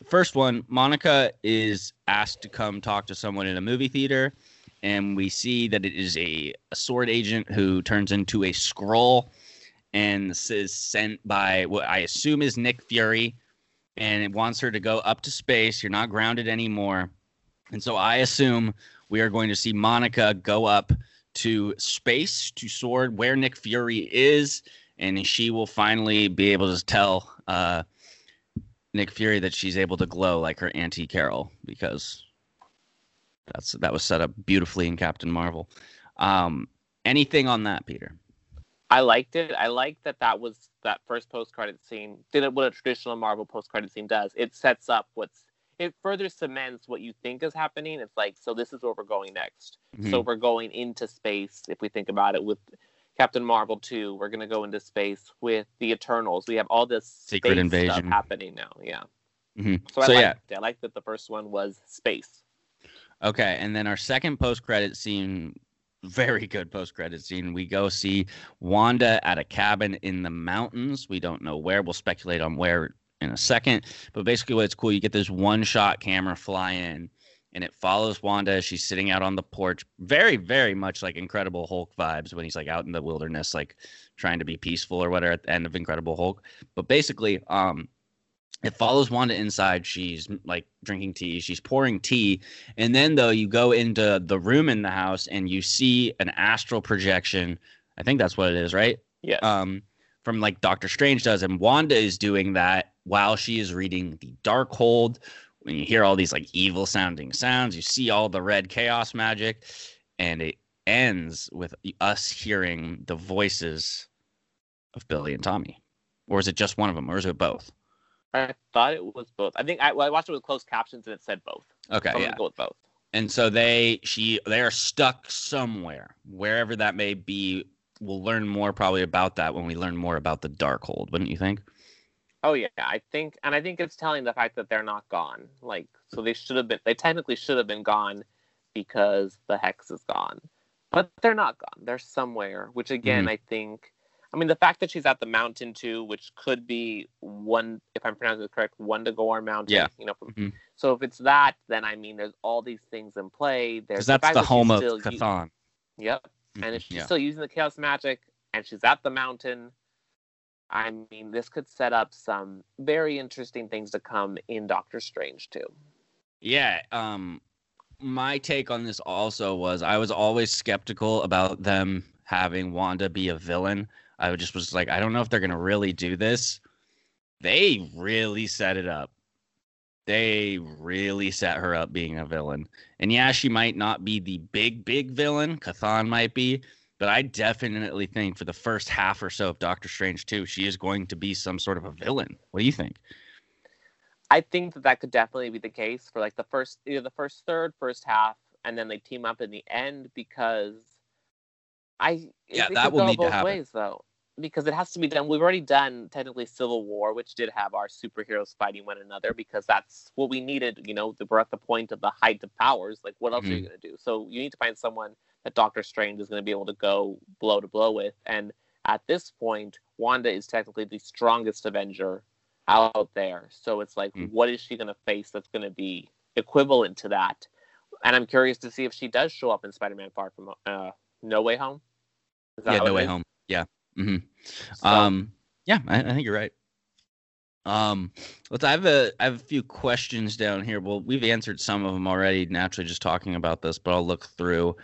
First one, Monica is asked to come talk to someone in a movie theater, and we see that it is a SWORD agent who turns into a Skrull, and this is sent by what I assume is Nick Fury, and it wants her to go up to space. You're not grounded anymore. And so I assume we are going to see Monica go up to space, to SWORD, where Nick Fury is, and she will finally be able to tell Nick Fury that she's able to glow like her Auntie Carol, because that was set up beautifully in Captain Marvel. Anything on that, Peter? I liked it. I liked that was that first post-credit scene did what a traditional Marvel post-credit scene does. It sets up it further cements what you think is happening. It's like, so this is where we're going next. Mm-hmm. So we're going into space. If we think about it, with Captain Marvel 2, we're going to go into space. With the Eternals, we have all this secret invasion stuff happening now. Yeah. Mm-hmm. So I liked that the first one was space. Okay, and then our second post-credit scene, very good post-credit scene. We go see Wanda at a cabin in the mountains. We don't know where. We'll speculate on where in a second. But basically what's cool, you get this one-shot camera fly in, and it follows Wanda as she's sitting out on the porch. Very, very much like Incredible Hulk vibes when he's like out in the wilderness, like trying to be peaceful or whatever at the end of Incredible Hulk. But basically, it follows Wanda inside. She's like drinking tea. She's pouring tea. And then though, you go into the room in the house and you see an astral projection. I think that's what it is, right? Yeah. From like Doctor Strange does. And Wanda is doing that while she is reading the Darkhold. When you hear all these like evil sounding sounds, you see all the red chaos magic, and it ends with us hearing the voices of Billy and Tommy. Or is it just one of them? Or is it both? I thought it was both. I think I watched it with closed captions and it said both. Okay. So I'm gonna go with both. And so they are stuck somewhere, wherever that may be. We'll learn more probably about that when we learn more about the Darkhold, wouldn't you think? Oh yeah, I think it's telling the fact that they're not gone. Like, so they technically should have been gone because the hex is gone, but they're not gone. They're somewhere, which again, I mean, the fact that she's at the mountain too, which could be one, if I'm pronouncing it correct, Wundagore Mountain. Yeah. You know, so if it's that, then I mean, there's all these things in play. Because that's the home of Kathan. Yep. Mm-hmm. And if she's still using the chaos magic and she's at the mountain, I mean, this could set up some very interesting things to come in Doctor Strange too. Yeah. My take on this also was I was always skeptical about them having Wanda be a villain. I just was like, I don't know if they're going to really do this. They really set it up. They really set her up being a villain. And yeah, she might not be the big, big villain. Kathan might be. But I definitely think for the first half or so of Doctor Strange 2, she is going to be some sort of a villain. What do you think? I think that could definitely be the case for like the first third, first half, and then they team up in the end, because that will need to happen. Ways, though, because it has to be done. We've already done technically Civil War, which did have our superheroes fighting one another, because that's what we needed. You know, we're at the point of the height of powers. Like, what else are you going to do? So you need to find someone that Doctor Strange is going to be able to go blow to blow with. And at this point, Wanda is technically the strongest Avenger out there. So it's like, what is she going to face that's going to be equivalent to that? And I'm curious to see if she does show up in Spider-Man Far From No Way Home. Yeah, No Way Home. Yeah. Mm-hmm. So, yeah, I think you're right. Let's. I have a few questions down here. Well, we've answered some of them already, naturally, just talking about this. But I'll look through.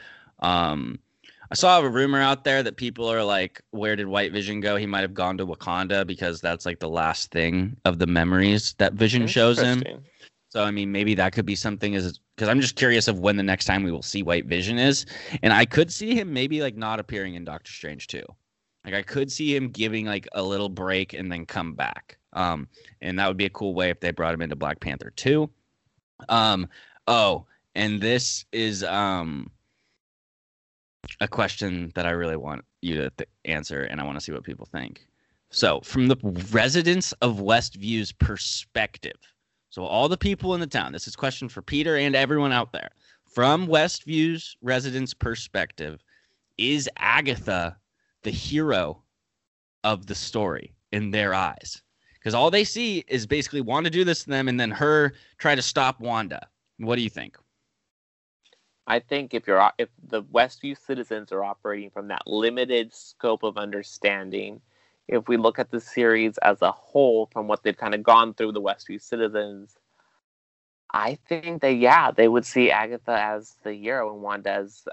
I saw a rumor out there that people are like, where did White Vision go? He might have gone to Wakanda because that's like the last thing of the memories that Vision shows him. So, I mean, maybe that could be something, is because I'm just curious of when the next time we will see White Vision is. And I could see him maybe like not appearing in Doctor Strange 2. Like I could see him giving like a little break and then come back. And that would be a cool way if they brought him into Black Panther 2. And this is a question that I really want you to answer, and I want to see what people think. So from the residents of Westview's perspective, so all the people in the town, this is a question for Peter and everyone out there. From Westview's residents' perspective, is Agatha the hero of the story in their eyes? Because all they see is basically Wanda do this to them and then her try to stop Wanda. What do you think? I think if the Westview citizens are operating from that limited scope of understanding, if we look at the series as a whole from what they've kind of gone through, the Westview citizens, I think that, yeah, they would see Agatha as the hero and Wanda as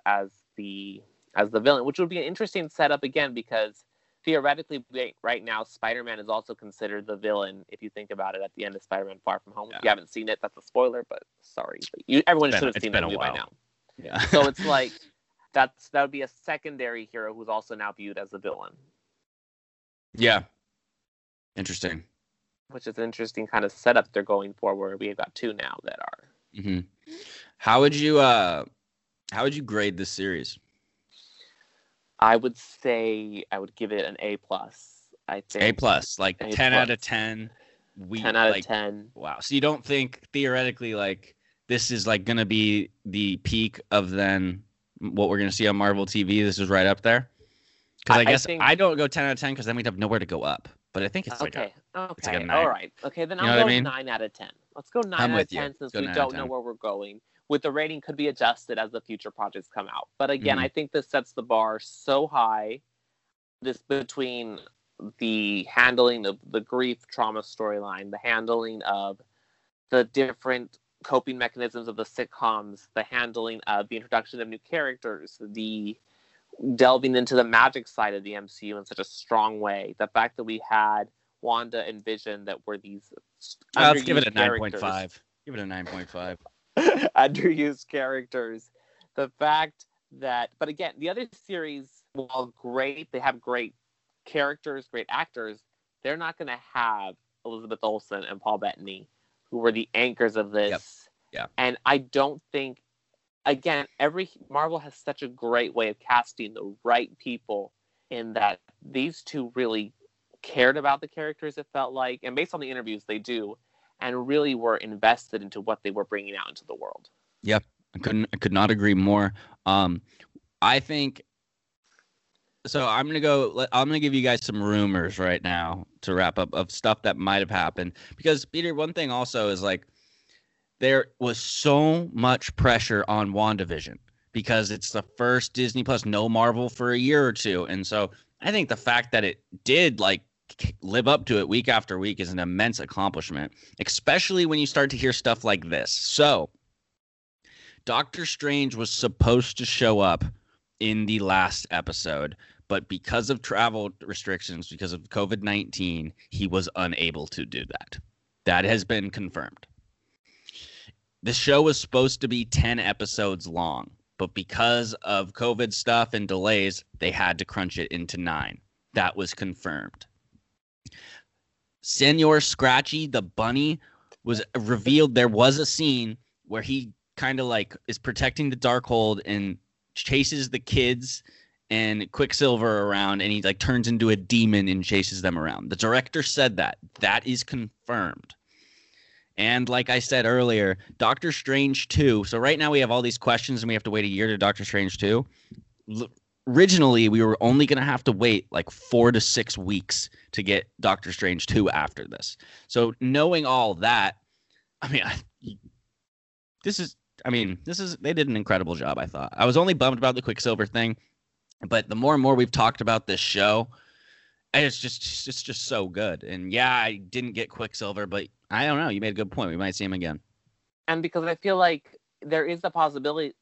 the villain, which would be an interesting setup again, because theoretically right now Spider-Man is also considered the villain if you think about it at the end of Spider-Man Far From Home. Yeah. If you haven't seen it, that's a spoiler, but sorry. But everyone should have seen that movie by now. Yeah. So it's like that would be a secondary hero who's also now viewed as a villain. Yeah. Interesting. Which is an interesting kind of setup they're going for, where we've got two now that are. Mm-hmm. How would you grade this series? I would say I would give it an A+. I think A+, like A+. 10 out of 10. 10 out of 10. Wow. So you don't think theoretically like this is like going to be the peak of then what we're going to see on Marvel TV? This is right up there? Because I guess I don't go 10 out of 10 because then we'd have nowhere to go up. But I think it's like a 9. All right. Okay, then I'll go 9 out of 10. Let's go 9 out of 10 since we don't know where we're going. With the rating could be adjusted as the future projects come out. But again, I think this sets the bar so high. This between the handling of the grief trauma storyline, the handling of the different coping mechanisms of the sitcoms, the handling of the introduction of new characters, the delving into the magic side of the MCU in such a strong way. The fact that we had Wanda and Vision that were these let's give it a 9.5. Give it a 9.5. Underused characters. The fact that, but again, the other series, while great, they have great characters, great actors, they're not going to have Elizabeth Olsen and Paul Bettany, who were the anchors of this. Yep. Yeah. And I don't think, again, Marvel has such a great way of casting the right people, in that these two really cared about the characters, it felt like, and based on the interviews they do, and really were invested into what they were bringing out into the world. Yep. I could not agree more. I think, so I'm going to give you guys some rumors right now to wrap up of stuff that might've happened, because Peter, one thing also is like, there was so much pressure on WandaVision because it's the first Disney+, no Marvel for a year or two. And so I think the fact that it did like live up to it week after week is an immense accomplishment, especially when you start to hear stuff like this. So Doctor Strange was supposed to show up in the last episode, but because of travel restrictions, because of COVID-19, he was unable to do that. That has been confirmed. The show was supposed to be 10 episodes long, but because of COVID stuff and delays, they had to crunch it into 9. That was confirmed. Senor Scratchy the bunny was revealed. There was a scene where he kind of like is protecting the Darkhold and chases the kids and Quicksilver around, and he like turns into a demon and chases them around. The director said that is confirmed. And like I said earlier, Doctor Strange 2. So right now we have all these questions and we have to wait a year to Doctor Strange 2. Originally, we were only going to have to wait like 4 to 6 weeks to get Doctor Strange 2 after this. So knowing all that, I mean, they did an incredible job, I thought. I was only bummed about the Quicksilver thing, but the more and more we've talked about this show, it's just so good. And yeah, I didn't get Quicksilver, but I don't know. You made a good point. We might see him again. And because I feel like there is the possibility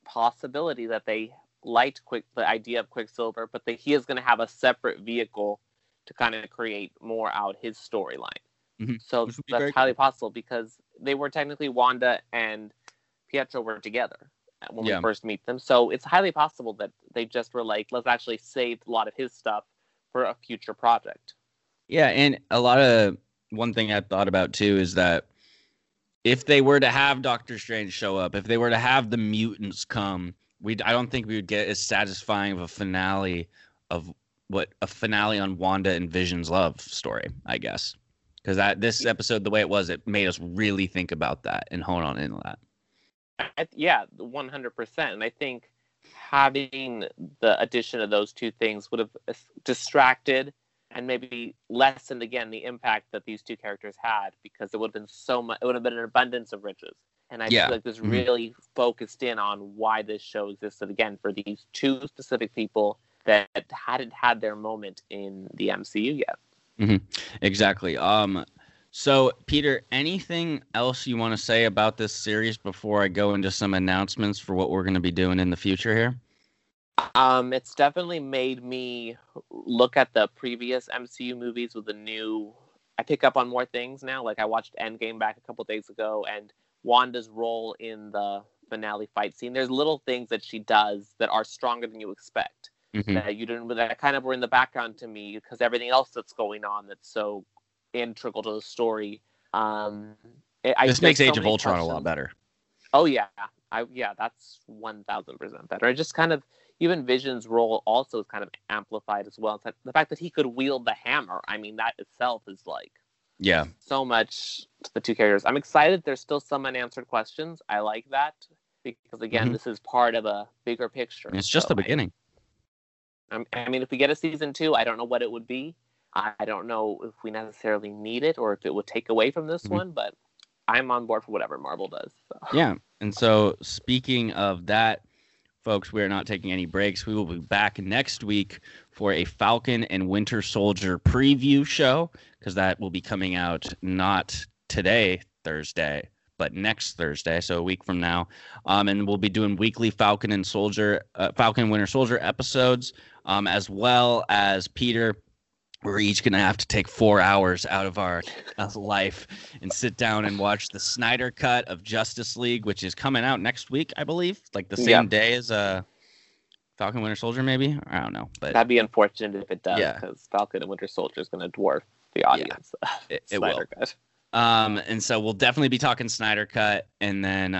that they liked the idea of Quicksilver, but that he is going to have a separate vehicle to kind of create more out his storyline. Mm-hmm. So that's highly possible because they were technically Wanda and Pietro were together when we first meet them. So it's highly possible that they just were like, let's actually save a lot of his stuff for a future project. Yeah, and one thing I thought about too is that if they were to have Doctor Strange show up, if they were to have the mutants come, I don't think we would get as satisfying of a finale on Wanda and Vision's love story, I guess. Because this episode, the way it was, it made us really think about that and hone on into that. Yeah, 100%. And I think having the addition of those two things would have distracted and maybe lessened, again, the impact that these two characters had, because it would have been so much. It would have been an abundance of riches. And I feel like this really focused in on why this show existed, again, for these two specific people that hadn't had their moment in the MCU yet. Mm-hmm. Exactly. So, Peter, anything else you want to say about this series before I go into some announcements for what we're going to be doing in the future here? It's definitely made me look at the previous MCU movies with I pick up on more things now. Like, I watched Endgame back a couple days ago, and Wanda's role in the finale fight scene. There's little things that she does that are stronger than you expect. Mm-hmm. That kind of were in the background to me because everything else that's going on that's so integral to the story. This makes Age of Ultron a lot better. Oh, yeah. That's 1,000% better. I just kind of, even Vision's role also is kind of amplified as well. The fact that he could wield the hammer, I mean, that itself is like so much to the two characters. I'm excited. There's still some unanswered questions. I like that because, again, this is part of a bigger picture. It's just the beginning. I mean, if we get a season 2, I don't know what it would be. I don't know if we necessarily need it or if it would take away from this one, but I'm on board for whatever Marvel does. So. Yeah, and so speaking of that, folks, we are not taking any breaks. We will be back next week for a Falcon and Winter Soldier preview show, because that will be coming out not today, Thursday, but next Thursday, so a week from now. And we'll be doing weekly Falcon and Winter Soldier episodes, as well as Peter. We're each going to have to take 4 hours out of our life and sit down and watch the Snyder Cut of Justice League, which is coming out next week, I believe, like the same day as Falcon Winter Soldier, maybe? I don't know. But that'd be unfortunate if it does, because Falcon and Winter Soldier is going to dwarf the audience. Yeah, it will. Cut. And so we'll definitely be talking Snyder Cut, and then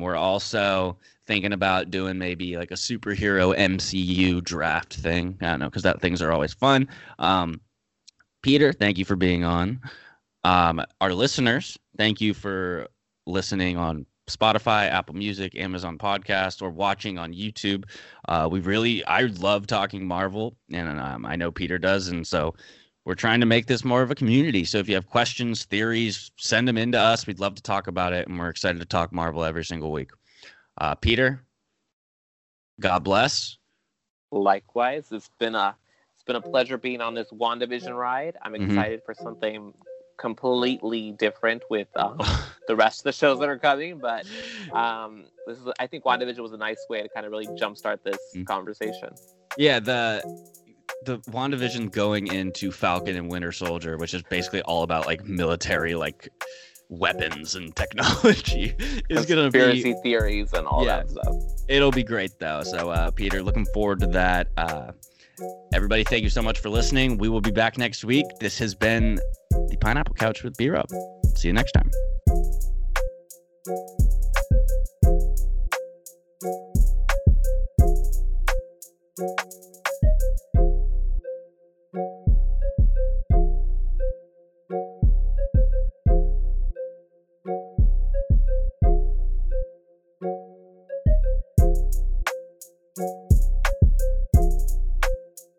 we're also thinking about doing maybe like a superhero MCU draft thing. I don't know, because that things are always fun. Peter, thank you for being on. Our listeners, thank you for listening on Spotify, Apple Music, Amazon Podcast, or watching on YouTube. I love talking Marvel, and I know Peter does, and so we're trying to make this more of a community. So if you have questions, theories, send them in to us. We'd love to talk about it, and we're excited to talk Marvel every single week. Peter, God bless. Likewise, it's been a pleasure being on this WandaVision ride. I'm excited for something completely different with the rest of the shows that are coming, but I think WandaVision was a nice way to kind of really jumpstart this conversation. Yeah, the WandaVision going into Falcon and Winter Soldier, which is basically all about like military like weapons and technology, is gonna be conspiracy theories and all that stuff. It'll be great though. So Peter, looking forward to that. Everybody, thank you so much for listening. We will be back next week. This has been the Pineapple Couch with B-Rob. See you next time.